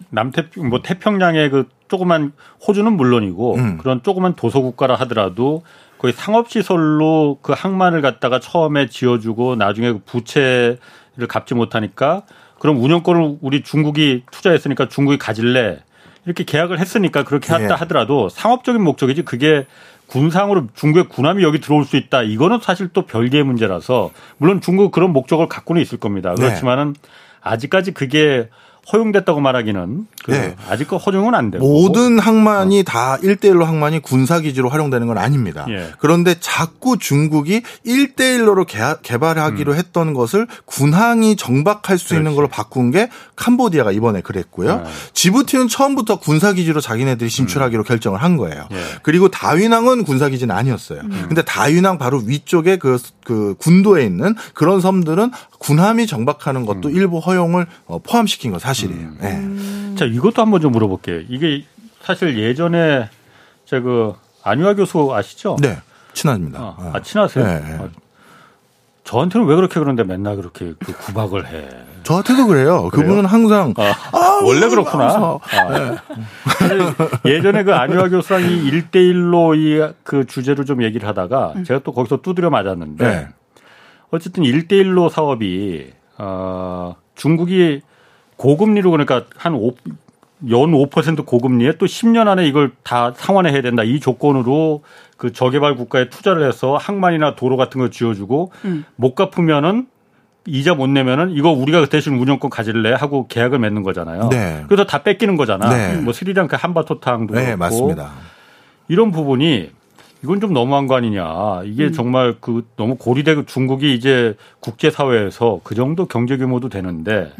태평양의 그 조그만 호주는 물론이고 그런 조그만 도서국가라 하더라도 거의 상업시설로 그 항만을 갖다가 처음에 지어주고 나중에 그 부채를 갚지 못하니까 그럼 운영권을 우리 중국이 투자했으니까 중국이 가질래 이렇게 계약을 했으니까 그렇게 했다 하더라도 상업적인 목적이지 그게 군상으로 중국의 군함이 여기 들어올 수 있다 이거는 사실 또 별개의 문제라서 물론 중국 그런 목적을 갖고는 있을 겁니다. 그렇지만은 아직까지 그게 허용됐다고 말하기는 아직 허용은 안 되고 모든 항만이 다 1대1로 항만이 군사기지로 활용되는 건 아닙니다. 그런데 자꾸 중국이 1대1로로 개발하기로 했던 것을 군항이 정박할 수 있는 걸로 바꾼 게 캄보디아가 이번에 그랬고요. 지부티는 처음부터 군사기지로 자기네들이 진출하기로 결정을 한 거예요. 그리고 다윈항은 군사기지는 아니었어요. 근데 다윈항 바로 위쪽에 그 군도에 있는 그런 섬들은 군함이 정박하는 것도 일부 허용을 포함시킨 거 사실이에요. 자, 이것도 한번 좀 물어볼게요. 이게 사실 예전에 제가 그 안유화 교수 아시죠? 네, 친합니다. 친하세요? 네. 저한테는 왜 그렇게 그런데 맨날 그렇게 그 구박을 해? 저한테도 그래요. 그분은 항상 원래 그렇구나. 예전에 그 안유화 교수랑 이 1대1로 이 그 주제로 좀 얘기를 하다가 제가 또 거기서 두드려 맞았는데 어쨌든 1대1로 사업이 중국이 고금리로 그러니까 한 연 5% 고금리에 또 10년 안에 이걸 다 상환해야 된다. 이 조건으로 그 저개발 국가에 투자를 해서 항만이나 도로 같은 거 지어주고 못 갚으면은 이자 못 내면은 이거 우리가 대신 운영권 가질래 하고 계약을 맺는 거잖아요. 그래서 다 뺏기는 거잖아. 뭐 스리랑카 한바토탕도 그렇고 맞습니다. 이런 부분이 이건 좀 너무한 거 아니냐. 이게 정말 그 너무 고리되고 중국이 이제 국제사회에서 그 정도 경제 규모도 되는데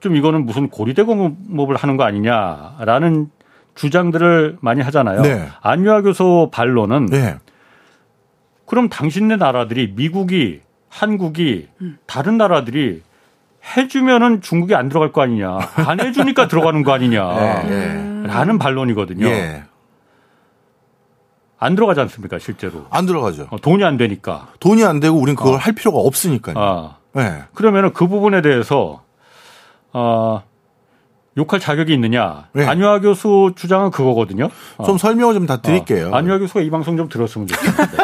좀 이거는 무슨 고리대공업을 하는 거 아니냐라는 주장들을 많이 하잖아요. 안유화 교수 반론은 그럼 당신네 나라들이 미국이 한국이 다른 나라들이 해주면은 중국이 안 들어갈 거 아니냐. 안 해주니까 들어가는 거 아니냐라는 반론이거든요. 안 들어가지 않습니까 실제로? 안 들어가죠. 돈이 안 되니까. 돈이 안 되고 우린 그걸 할 필요가 없으니까요. 그러면은 그 부분에 대해서 욕할 자격이 있느냐. 네. 안유화 교수 주장은 그거거든요. 좀 설명을 좀 다 드릴게요. 안유화 교수가 이 방송 좀 들었으면 좋겠는데.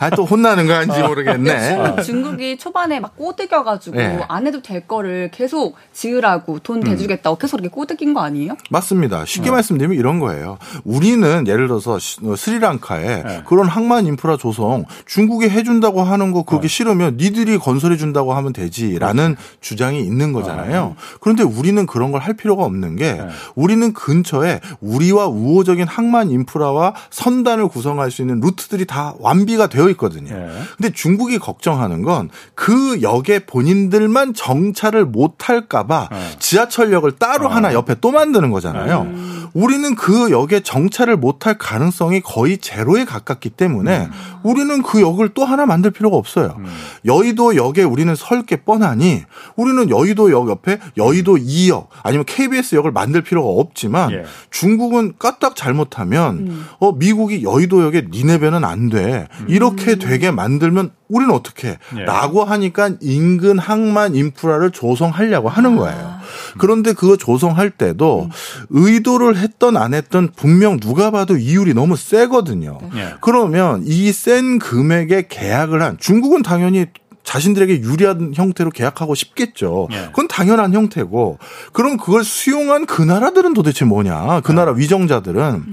아, 또 혼나는 거 아닌지 모르겠네. 중국이 초반에 막 꼬드겨가지고 네. 안 해도 될 거를 계속 지으라고 돈 대주겠다고 계속 이렇게 꼬드긴 거 아니에요? 맞습니다. 쉽게 말씀드리면 이런 거예요. 우리는 예를 들어서 스리랑카에 네. 그런 항만 인프라 조성 중국이 해준다고 하는 거 그게 싫으면 니들이 건설해준다고 하면 되지라는 주장이 있는 거잖아요. 그런데 우리는 그런 걸 할 필요가 없는 게 우리는 근처에 우리와 우호적인 항만 인프라와 선단을 구성할 수 있는 루트들이 다 완비가 되어 있거든요. 근데 중국이 걱정하는 건 그 역에 본인들만 정차를 못할까 봐 지하철역을 따로 하나 옆에 또 만드는 거잖아요. 우리는 그 역에 정차를 못할 가능성이 거의 제로에 가깝기 때문에 우리는 그 역을 또 하나 만들 필요가 없어요. 여의도 역에 우리는 설 게 뻔하니 우리는 여의도 역 옆에 여의도 2역 아니면 KBS 역을 만들 필요가 없지만 예. 중국은 까딱 잘못하면 미국이 여의도 역에 니네 배는 안 돼. 이렇게 되게 만들면 우리는 어떻게 해? 예. 라고 하니까 인근 항만 인프라를 조성하려고 하는 거예요. 그런데 그거 조성할 때도 의도를 했던 안 했던 분명 누가 봐도 이율이 너무 세거든요. 예. 그러면 이 센 금액의 계약을 한 중국은 당연히 자신들에게 유리한 형태로 계약하고 싶겠죠. 그건 당연한 형태고 그럼 그걸 수용한 그 나라들은 도대체 뭐냐. 그 나라 위정자들은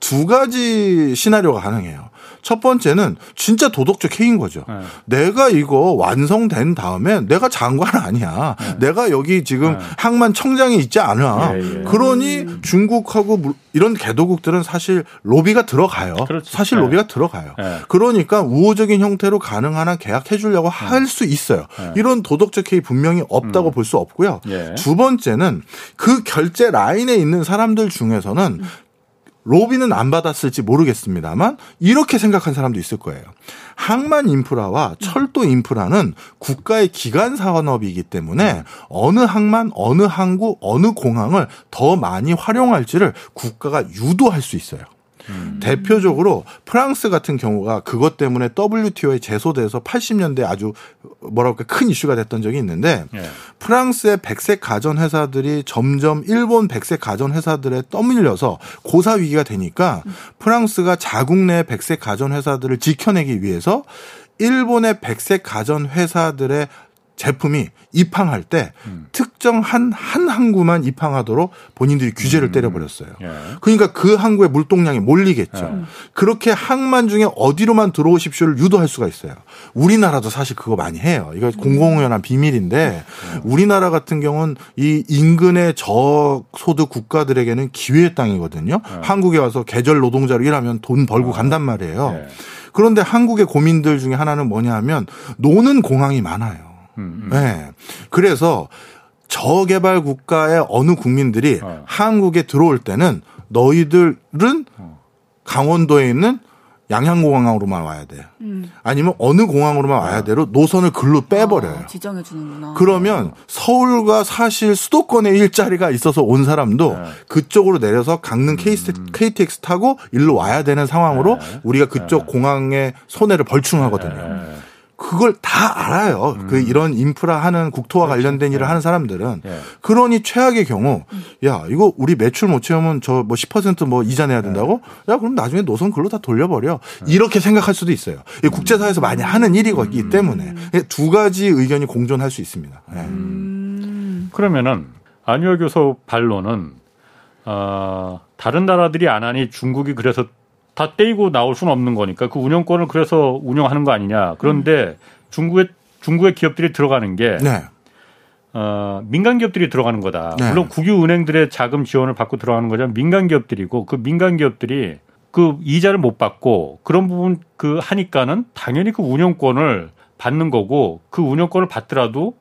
두 가지 시나리오가 가능해요. 첫 번째는 진짜 도덕적 해인 거죠. 내가 이거 완성된 다음에 내가 장관 아니야. 내가 여기 지금 항만 청장이 있지 않아. 그러니 중국하고 이런 개도국들은 사실 로비가 들어가요. 그렇지. 사실 로비가 들어가요. 그러니까 우호적인 형태로 가능한 한 계약해 주려고 할 수 있어요. 이런 도덕적 해이 분명히 없다고 볼 수 없고요. 두 번째는 그 결제 라인에 있는 사람들 중에서는 로비는 안 받았을지 모르겠습니다만 이렇게 생각한 사람도 있을 거예요. 항만 인프라와 철도 인프라는 국가의 기간 산업이기 때문에 어느 항만, 어느 항구, 어느 공항을 더 많이 활용할지를 국가가 유도할 수 있어요. 대표적으로 프랑스 같은 경우가 그것 때문에 WTO에 제소돼서 80년대 아주 뭐랄까 큰 이슈가 됐던 적이 있는데 프랑스의 백색 가전 회사들이 점점 일본 백색 가전 회사들에 떠밀려서 고사 위기가 되니까 프랑스가 자국 내 백색 가전 회사들을 지켜내기 위해서 일본의 백색 가전 회사들의 제품이 입항할 때 특정한 한 항구만 입항하도록 본인들이 규제를 때려버렸어요. 그러니까 그 항구의 물동량이 몰리겠죠. 그렇게 항만 중에 어디로만 들어오십시오를 유도할 수가 있어요. 우리나라도 사실 그거 많이 해요. 이거 공공연한 비밀인데 우리나라 같은 경우는 이 인근의 저소득 국가들에게는 기회의 땅이거든요. 한국에 와서 계절 노동자로 일하면 돈 벌고 간단 말이에요. 그런데 한국의 고민들 중에 하나는 뭐냐 하면 노는 공항이 많아요. 네. 그래서 저개발 국가의 어느 국민들이 한국에 들어올 때는 너희들은 강원도에 있는 양양공항으로만 와야 돼. 아니면 어느 공항으로만 와야 돼로 노선을 글로 빼버려요. 지정해 주는구나. 그러면 서울과 사실 수도권에 일자리가 있어서 온 사람도 그쪽으로 내려서 강릉 KTX 타고 일로 와야 되는 상황으로 우리가 그쪽 공항의 손해를 벌충하거든요. 그걸 다 알아요. 그 이런 인프라 하는 국토와 관련된 일을 하는 사람들은. 그러니 최악의 경우, 야, 이거 우리 매출 못 채우면 저 뭐 10% 뭐 이자 내야 된다고? 야, 그럼 나중에 노선 글로 다 돌려버려. 이렇게 생각할 수도 있어요. 국제사회에서 많이 하는 일이기 때문에 두 가지 의견이 공존할 수 있습니다. 네. 그러면은 안유화 교수 반론은 다른 나라들이 안 하니 중국이 그래서 다 떼이고 나올 수는 없는 거니까 그 운영권을 그래서 운영하는 거 아니냐. 그런데 중국의 기업들이 들어가는 게 네. 민간 기업들이 들어가는 거다. 네. 물론 국유 은행들의 자금 지원을 받고 들어가는 거지만 민간 기업들이고 그 민간 기업들이 그 이자를 못 받고 그런 부분 그 하니까는 당연히 그 운영권을 받는 거고 그 운영권을 받더라도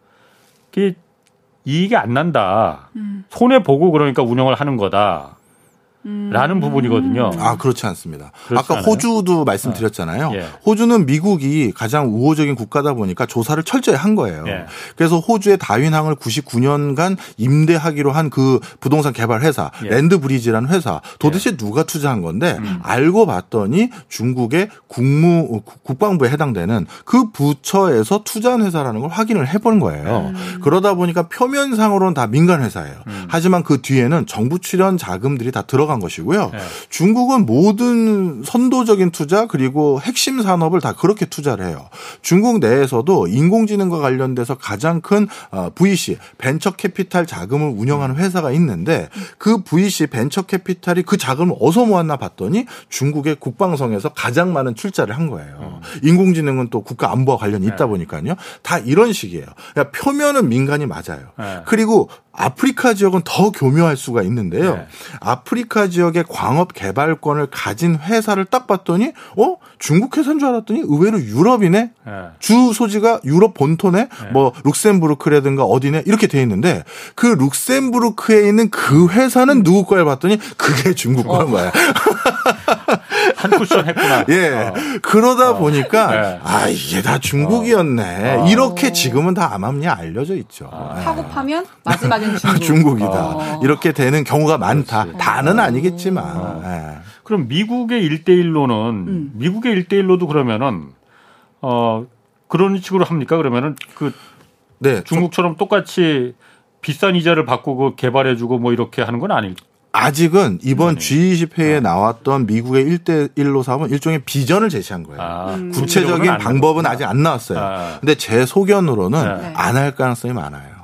이익이 안 난다. 손해 보고 그러니까 운영을 하는 거다. 라는 부분이거든요. 아, 그렇지 않습니다. 아까 않아요? 호주도 말씀드렸잖아요. 예. 호주는 미국이 가장 우호적인 국가다 보니까 조사를 철저히 한 거예요. 예. 그래서 호주의 다윈항을 99년간 임대하기로 한 그 부동산 개발 회사, 예. 랜드브리지라는 회사, 도대체 예. 누가 투자한 건데 알고 봤더니 중국의 국방부에 해당되는 그 부처에서 투자한 회사라는 걸 확인을 해본 거예요. 그러다 보니까 표면상으로는 다 민간 회사예요. 하지만 그 뒤에는 정부 출연 자금들이 다 들어가 한 것이고요. 네. 중국은 모든 선도적인 투자 그리고 핵심 산업을 다 그렇게 투자를 해요. 중국 내에서도 인공지능과 관련돼서 가장 큰 VC 벤처 캐피탈 자금을 운영하는 회사가 있는데 그 VC 벤처 캐피탈이 그 자금을 어디서 모았나 봤더니 중국의 국방성에서 가장 많은 출자를 한 거예요. 인공지능은 또 국가 안보와 관련이 있다 보니까요. 다 이런 식이에요. 그러니까 표면은 민간이 맞아요. 네. 그리고 아프리카 지역은 더 교묘할 수가 있는데요. 네. 아프리카 지역의 광업 개발권을 가진 회사를 딱 봤더니 중국 회사인 줄 알았더니 의외로 유럽이네. 네. 주 소지가 유럽 본토네. 네. 뭐 룩셈부르크라든가 어디네 이렇게 돼 있는데 그 룩셈부르크에 있는 그 회사는 누구 거야 봤더니 그게 중국 거인 거야. 한 쿠션 했구나. 예. 그러다 보니까 네. 아 이게 다 중국이었네. 이렇게 지금은 다 암암리에 알려져 있죠. 하고 파면 마지막엔 중국이다. 이렇게 되는 경우가 많다. 그렇지. 다는 아니겠지만. 네. 그럼 미국의 1대1로는 미국의 1대1로도 그러면은 그런 식으로 합니까? 그러면은 그 네, 중국처럼 똑같이 비싼 이자를 받고 그 개발해주고 뭐 이렇게 하는 건 아닐까? 아직은 이번 G20 회의에 나왔던 미국의 1대1로 사업은 일종의 비전을 제시한 거예요. 구체적인 방법은 아직 안 나왔어요. 근데 제 소견으로는 안 할 가능성이 많아요.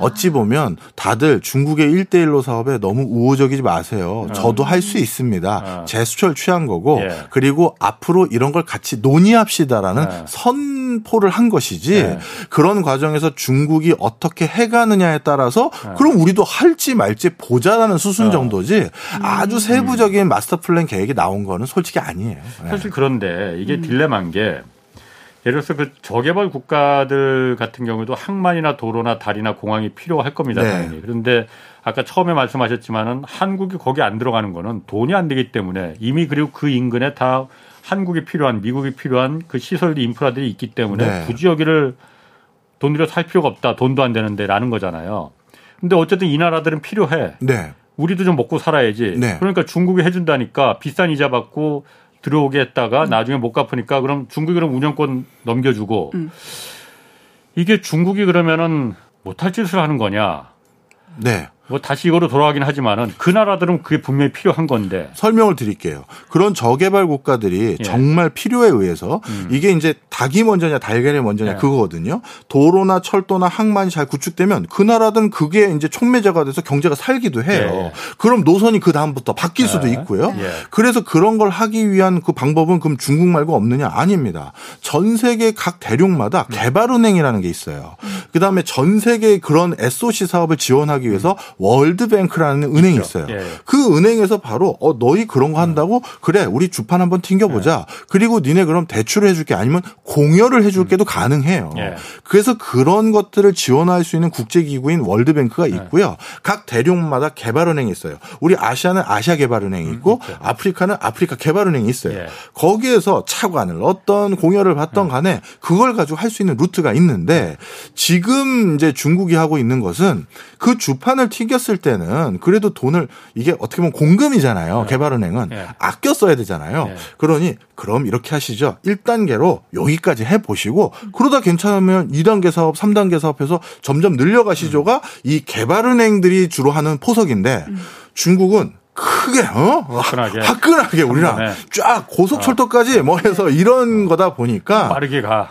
어찌 보면 다들 중국의 1대1로 사업에 너무 우호적이지 마세요. 저도 할 수 있습니다. 제 수철 취한 거고 예. 그리고 앞으로 이런 걸 같이 논의합시다라는 선포를 한 것이지 예. 그런 과정에서 중국이 어떻게 해가느냐에 따라서 그럼 우리도 할지 말지 보자라는 수순 정도지 아주 세부적인 마스터 플랜 계획이 나온 거는 솔직히 아니에요. 사실 그런데 이게 딜레마인 게 예를 들어서 그 저개발 국가들 같은 경우도 항만이나 도로나 다리나 공항이 필요할 겁니다. 네. 당연히. 그런데 아까 처음에 말씀하셨지만은 한국이 거기 안 들어가는 거는 돈이 안 되기 때문에 이미 그리고 그 인근에 다 한국이 필요한 미국이 필요한 그 시설 인프라들이 있기 때문에 네. 굳이 여기를 돈 들여 살 필요가 없다. 돈도 안 되는데라는 거잖아요. 근데 어쨌든 이 나라들은 필요해. 네. 우리도 좀 먹고 살아야지. 네. 그러니까 중국이 해준다니까 비싼 이자 받고 들어오게 했다가 나중에 못 갚으니까 그럼 중국이 그럼 운영권 넘겨주고 이게 중국이 그러면은 못할 짓을 하는 거냐? 네. 뭐 다시 이거로 돌아가긴 하지만은 그 나라들은 그게 분명히 필요한 건데 설명을 드릴게요. 그런 저개발 국가들이 예. 정말 필요에 의해서 이게 이제 닭이 먼저냐 달걀이 먼저냐 예. 그거거든요. 도로나 철도나 항만이 잘 구축되면 그 나라들은 그게 이제 촉매제가 돼서 경제가 살기도 해요. 예. 그럼 노선이 그 다음부터 바뀔 예. 수도 있고요. 예. 그래서 그런 걸 하기 위한 그 방법은 그럼 중국 말고 없느냐? 아닙니다. 전 세계 각 대륙마다 개발은행이라는 게 있어요. 그다음에 전 세계 그런 SOC 사업을 지원하기 위해서 월드뱅크라는 은행이 있어요. 예. 그 은행에서 바로 너희 그런 거 한다고 그래 우리 주판 한번 튕겨보자. 예. 그리고 니네 그럼 대출을 해줄게 아니면 공여를 해줄게도 가능해요. 예. 그래서 그런 것들을 지원할 수 있는 국제기구인 월드뱅크가 있고요. 예. 각 대륙마다 개발은행이 있어요. 우리 아시아는 아시아 개발은행이 있고 그렇죠. 아프리카는 아프리카 개발은행이 있어요. 예. 거기에서 차관을 어떤 공여를 받던 간에 그걸 가지고 할 수 있는 루트가 있는데 지금 이제 중국이 하고 있는 것은 그 주판을 튀겼을 때는 그래도 돈을 이게 어떻게 보면 공금이잖아요. 네. 개발은행은. 네. 아껴 써야 되잖아요. 네. 그러니 그럼 이렇게 하시죠. 1단계로 여기까지 해보시고 그러다 괜찮으면 2단계 사업 3단계 사업해서 점점 늘려가시죠가 이 개발은행들이 주로 하는 포석인데 중국은 크게 화끈하게 우리랑 네. 쫙 고속철도까지 뭐 해서 이런 거다 보니까 빠르게 가.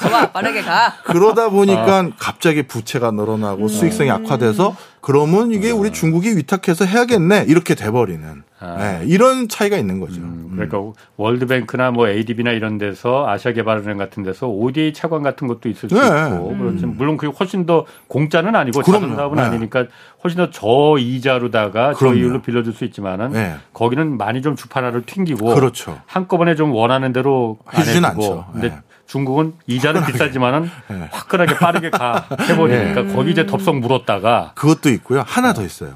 좋아 빠르게 가. 그러다 보니까 갑자기 부채가 늘어나고 수익성이 악화돼서 그러면 이게 우리 중국이 위탁해서 해야겠네 이렇게 돼버리는 네, 이런 차이가 있는 거죠. 그러니까 월드뱅크나 뭐 ADB나 이런 데서 아시아개발은행 같은 데서 ODA 차관 같은 것도 있을 수 네. 있고 물론 그게 훨씬 더 공짜는 아니고 작은 사업은 네. 아니니까 훨씬 더 저이자로다가 저이율로 빌려줄 수 있지만은 네. 거기는 많이 좀 주파라를 튕기고 그렇죠. 한꺼번에 좀 원하는 대로 안 해주고 근데 중국은 이자는 화끈하게. 비싸지만은 네. 화끈하게 빠르게 가 해버리니까 네. 거기 이제 덥석 물었다가 그것도 있고요. 하나 더 있어요.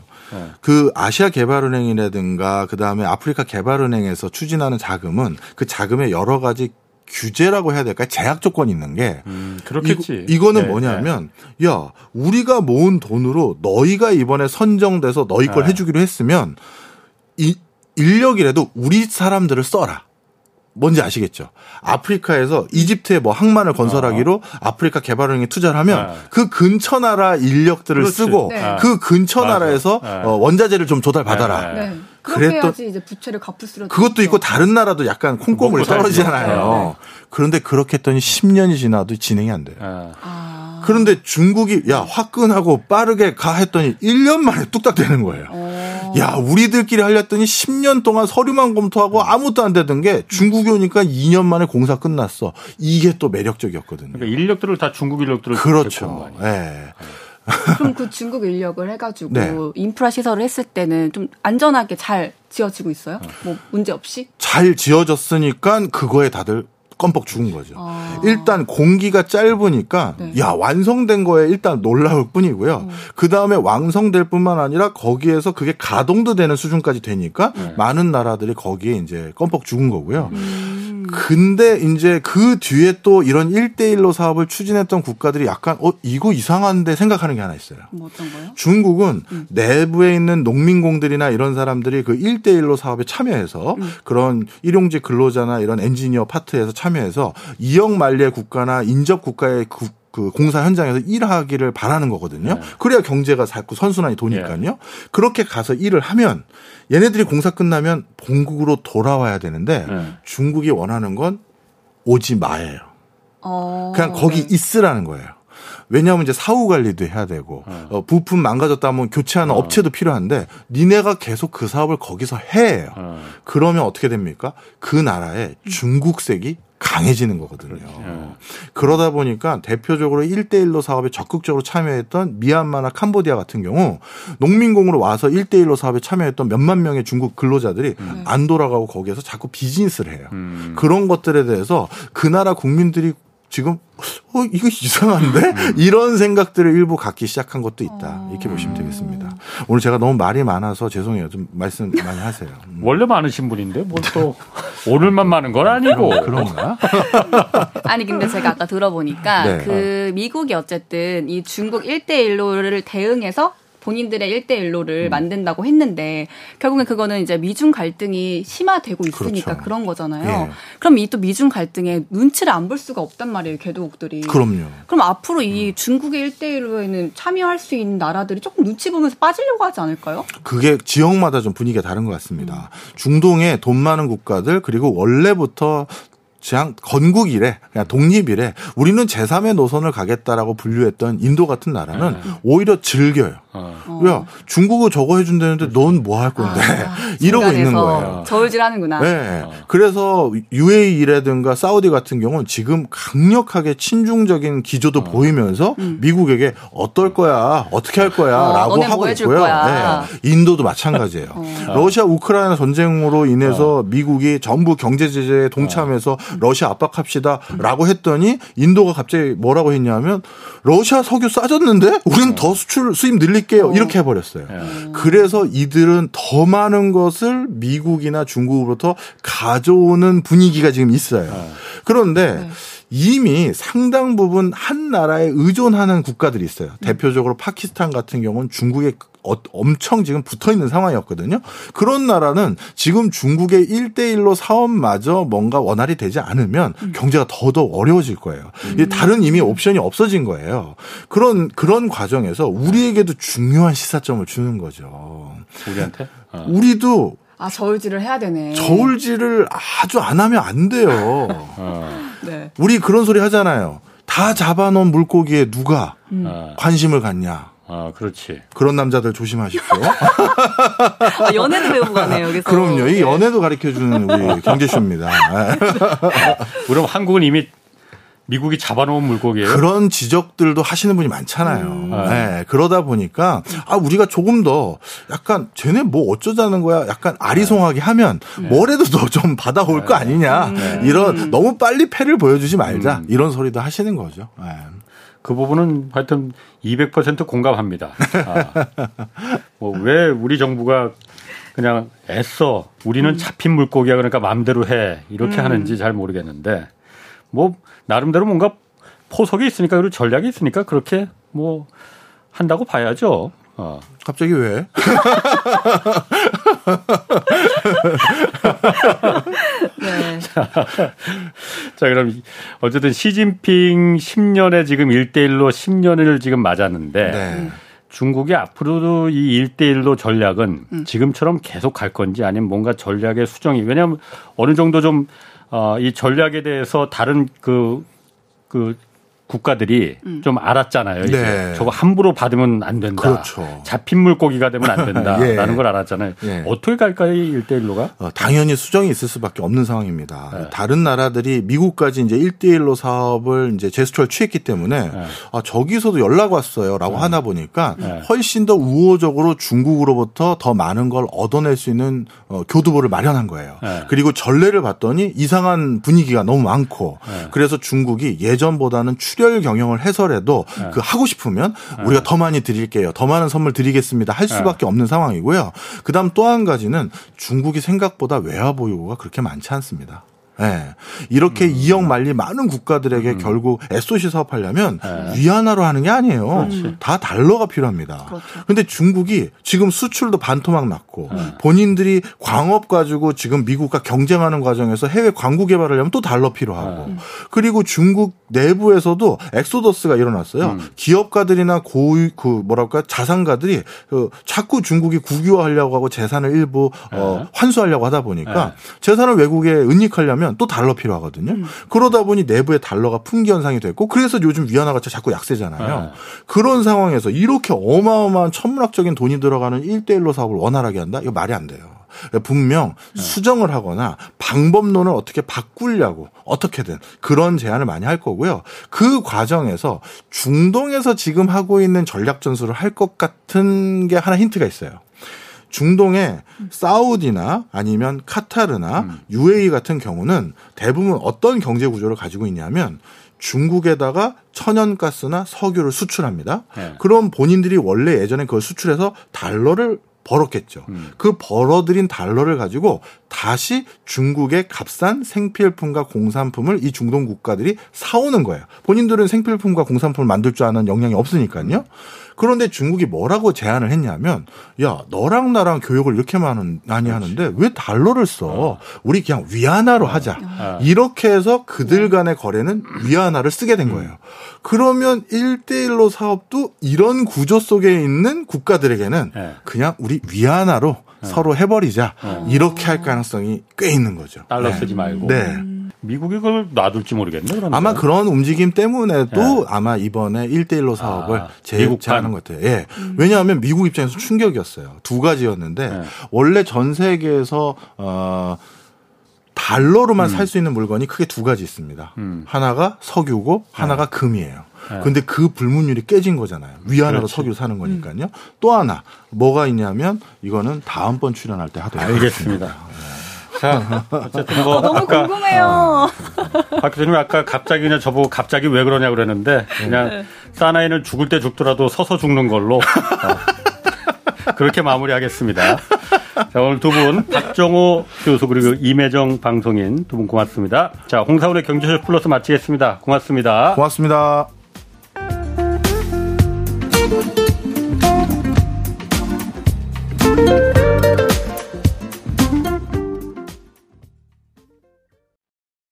그 아시아 개발은행이라든가 그다음에 아프리카 개발은행에서 추진하는 자금은 그 자금의 여러 가지 규제라고 해야 될까? 제약 조건이 있는 게. 그렇겠지. 이거는 네, 뭐냐면, 네. 야, 우리가 모은 돈으로 너희가 이번에 선정돼서 너희 걸 네. 해주기로 했으면, 이 인력이라도 우리 사람들을 써라. 뭔지 아시겠죠? 아프리카에서 이집트에 뭐 항만을 건설하기로 아프리카 개발은행에 투자를 하면 그 근처 나라 인력들을 그렇지. 쓰고 네. 그 근처 나라에서 원자재를 좀 조달받아라. 네. 그래야지 이제 부채를 갚을 수록 그것도 있고 다른 나라도 약간 콩고물 떨어지잖아요. 네. 그런데 그렇게 했더니 10년이 지나도 진행이 안 돼요. 그런데 중국이 야 화끈하고 빠르게 가 했더니 1년 만에 뚝딱 되는 거예요. 야 우리들끼리 하려더니 10년 동안 서류만 검토하고 아무것도 안 되던 게 중국이 오니까 2년 만에 공사 끝났어. 이게 또 매력적이었거든요. 그러니까 인력들을 다 중국 인력들을 그렇죠. 예. 네. 그럼 그 중국 인력을 해가지고 네. 인프라 시설을 했을 때는 좀 안전하게 잘 지어지고 있어요? 뭐 문제 없이? 잘 지어졌으니까 그거에 다들 껌뻑 죽은 거죠. 일단 공기가 짧으니까 네. 야 완성된 거에 일단 놀라울 뿐이고요. 그다음에 완성될 뿐만 아니라 거기에서 그게 가동도 되는 수준까지 되니까 많은 나라들이 거기에 이제 껌뻑 죽은 거고요. 근데 이제 그 뒤에 또 이런 1대1로 사업을 추진했던 국가들이 약간 이거 이상한데 생각하는 게 하나 있어요. 뭐 어떤 거요? 중국은 내부에 있는 농민공들이나 이런 사람들이 그 1대1로 사업에 참여해서 그런 일용직 근로자나 이런 엔지니어 파트에서 참여해서 2억 말리의 국가나 인접 국가의 그 공사 현장에서 일하기를 바라는 거거든요. 네. 그래야 경제가 자꾸 선순환이 도니까요. 네. 그렇게 가서 일을 하면 얘네들이 공사 끝나면 본국으로 돌아와야 되는데 네. 중국이 원하는 건 오지 마예요. 그냥 거기 네. 있으라는 거예요. 왜냐하면 이제 사후 관리도 해야 되고 부품 망가졌다 하면 교체하는 업체도 필요한데 니네가 계속 그 사업을 거기서 해요. 그러면 어떻게 됩니까? 그 나라에 중국색이 강해지는 거거든요. 그러다 보니까 대표적으로 1대1로 사업에 적극적으로 참여했던 미얀마나 캄보디아 같은 경우 농민공으로 와서 1대1로 사업에 참여했던 몇만 명의 중국 근로자들이 안 돌아가고 거기에서 자꾸 비즈니스를 해요. 그런 것들에 대해서 그 나라 국민들이 지금 이거 이상한데? 이런 생각들을 일부 갖기 시작한 것도 있다. 이렇게 보시면 되겠습니다. 오늘 제가 너무 말이 많아서 죄송해요. 좀 말씀 많이 하세요. 원래 많으신 분인데 뭐 또 오늘만 많은 건 아니고 그런가? 아니 근데 제가 아까 들어보니까 네. 그 미국이 어쨌든 이 중국 1대1로를 대응해서 본인들의 1대1로를 만든다고 했는데 결국엔 그거는 이제 미중 갈등이 심화되고 있으니까 그렇죠. 그런 거잖아요. 예. 그럼 이 또 미중 갈등에 눈치를 안 볼 수가 없단 말이에요. 개도국들이. 그럼요. 그럼 앞으로 이 중국의 1대1로에는 참여할 수 있는 나라들이 조금 눈치 보면서 빠지려고 하지 않을까요? 그게 지역마다 좀 분위기가 다른 것 같습니다. 중동에 돈 많은 국가들 그리고 원래부터 그냥 건국 이래, 그냥 독립 이래 우리는 제3의 노선을 가겠다라고 분류했던 인도 같은 나라는 오히려 즐겨요. 야, 중국어 저거 해준다는데 넌 뭐 할 건데? 이러고 있는 거예요. 저울질 하는구나. 네. 그래서 UAE라든가 사우디 같은 경우는 지금 강력하게 친중적인 기조도 보이면서 미국에게 어떨 거야, 어떻게 할 거야 라고 하고 뭐 있고요. 네. 인도도 마찬가지예요. 러시아 우크라이나 전쟁으로 인해서 미국이 전부 경제 제재에 동참해서 러시아 압박합시다 라고 했더니 인도가 갑자기 뭐라고 했냐면 러시아 석유 싸졌는데 우리는 더 수입 늘릴게요. 이렇게 해버렸어요. 그래서 이들은 더 많은 것을 미국이나 중국으로부터 가져오는 분위기가 지금 있어요. 그런데 이미 상당 부분 한 나라에 의존하는 국가들이 있어요. 대표적으로 파키스탄 같은 경우는 중국에 엄청 지금 붙어있는 상황이었거든요. 그런 나라는 지금 중국의 1대1로 사업마저 뭔가 원활히 되지 않으면 경제가 더더욱 어려워질 거예요. 다른 이미 옵션이 없어진 거예요. 그런 과정에서 우리에게도 중요한 시사점을 주는 거죠. 우리한테? 우리도. 저울질을 해야 되네. 저울질을 아주 안 하면 안 돼요. 네. 우리 그런 소리 하잖아요. 다 잡아놓은 물고기에 누가 관심을 갖냐. 그렇지. 그런 남자들 조심하십시오. 연애도 배우고 가네요, 여기서. 그럼요. 이 연애도 가르쳐주는 우리 경제쇼입니다. 그럼 한국은 이미 미국이 잡아놓은 물고기예요. 그런 지적들도 하시는 분이 많잖아요. 네, 그러다 보니까 우리가 조금 더 약간 쟤네 뭐 어쩌자는 거야. 약간 아리송하게 하면 뭐래도 너 좀 받아올 거 아니냐. 이런 너무 빨리 패를 보여주지 말자. 이런 소리도 하시는 거죠. 네. 그 부분은 하여튼 200% 공감합니다. 아, 뭐 왜 우리 정부가 그냥 애써 우리는 잡힌 물고기야 그러니까 마음대로 해 이렇게 하는지 잘 모르겠는데 뭐 나름대로 뭔가 포석이 있으니까 그리고 전략이 있으니까 그렇게 뭐 한다고 봐야죠. 어. 갑자기 왜? 네. 자, 그럼 어쨌든 시진핑 10년에 지금 1대1로 10년을 지금 맞았는데 네. 중국이 앞으로도 이 1대1로 전략은 지금처럼 계속 갈 건지 아니면 뭔가 전략의 수정이 왜냐하면 어느 정도 좀 이 전략에 대해서 다른 그 국가들이 좀 알았잖아요. 이제. 네. 저거 함부로 받으면 안 된다. 그렇죠. 잡힌 물고기가 되면 안 된다라는 예. 걸 알았잖아요. 예. 어떻게 갈까요? 1대1로가? 당연히 수정이 있을 수밖에 없는 상황입니다. 예. 다른 나라들이 미국까지 이제 1대1로 사업을 이제 제스처를 취했기 때문에 예. 아, 저기서도 연락 왔어요라고 하나 보니까 훨씬 더 우호적으로 중국으로부터 더 많은 걸 얻어낼 수 있는 교두보를 마련한 거예요. 예. 그리고 전례를 봤더니 이상한 분위기가 너무 많고 예. 그래서 중국이 예전보다는 출혈 경영을 해설해도 네. 그 하고 싶으면 네. 우리가 더 많이 드릴게요. 더 많은 선물 드리겠습니다. 할 수밖에 네. 없는 상황이고요. 그다음 또 한 가지는 중국이 생각보다 외화 보유고가 그렇게 많지 않습니다. 네. 이렇게 이역 말리 많은 국가들에게 결국 SOC 사업하려면 네. 위안화로 하는 게 아니에요. 그렇지. 다 달러가 필요합니다. 그런데 그렇죠. 중국이 지금 수출도 반토막 났고 네. 본인들이 광업 가지고 지금 미국과 경쟁하는 과정에서 해외 광구 개발을 하면 또 달러 필요하고 네. 그리고 중국 내부에서도 엑소더스가 일어났어요. 기업가들이나 자산가들이 자꾸 중국이 국유화하려고 하고 재산을 일부 환수하려고 하다 보니까 재산을 외국에 은닉하려면 또 달러 필요하거든요. 그러다 보니 내부에 달러가 풍기 현상이 됐고 그래서 요즘 위안화가 자꾸 약세잖아요. 그런 상황에서 이렇게 어마어마한 천문학적인 돈이 들어가는 1대1로 사업을 원활하게 한다? 이거 말이 안 돼요. 분명 수정을 하거나 방법론을 어떻게 바꾸려고 어떻게든 그런 제안을 많이 할 거고요. 그 과정에서 중동에서 지금 하고 있는 전략 전술을 할 것 같은 게 하나 힌트가 있어요. 중동에 사우디나 아니면 카타르나 UAE 같은 경우는 대부분 어떤 경제 구조를 가지고 있냐면 중국에다가 천연가스나 석유를 수출합니다. 네. 그럼 본인들이 원래 예전에 그걸 수출해서 달러를 벌었겠죠. 그 벌어들인 달러를 가지고 다시 중국의 값싼 생필품과 공산품을 이 중동 국가들이 사오는 거예요. 본인들은 생필품과 공산품을 만들 줄 아는 역량이 없으니까요. 그런데 중국이 뭐라고 제안을 했냐면 야 너랑 나랑 교역을 이렇게 많이 하는데 왜 달러를 써? 우리 그냥 위안화로 하자. 이렇게 해서 그들 간의 거래는 위안화를 쓰게 된 거예요. 그러면 1대1로 사업도 이런 구조 속에 있는 국가들에게는 그냥 우리 위안화로 서로 해버리자. 이렇게 할 가능성이 꽤 있는 거죠. 달러 쓰지 말고. 네. 미국이 그걸 놔둘지 모르겠네요. 그런데. 아마 그런 움직임 때문에 또 아마 이번에 1대1로 사업을 제안한 것 같아요. 예. 왜냐하면 미국 입장에서 충격이었어요. 두 가지였는데 원래 전 세계에서 달러로만 살 수 있는 물건이 크게 두 가지 있습니다. 하나가 석유고 하나가 금이에요. 그런데 그 불문율이 깨진 거잖아요. 위안화로 그렇지. 석유 사는 거니까요. 또 하나 뭐가 있냐면 이거는 다음번 출연할 때 하도록 알겠습니다. 하겠습니다. 자, 어쨌든 뭐 너무 아까 궁금해요. 박 교수님 아까 갑자기 그냥 저보고 갑자기 왜 그러냐 그랬는데 그냥 사나이는 죽을 때 죽더라도 서서 죽는 걸로 그렇게 마무리하겠습니다. 자, 오늘 두 분 박정호 교수 그리고 임혜정 방송인 두 분 고맙습니다. 자, 홍사훈의 경제쇼 플러스 마치겠습니다. 고맙습니다. 고맙습니다.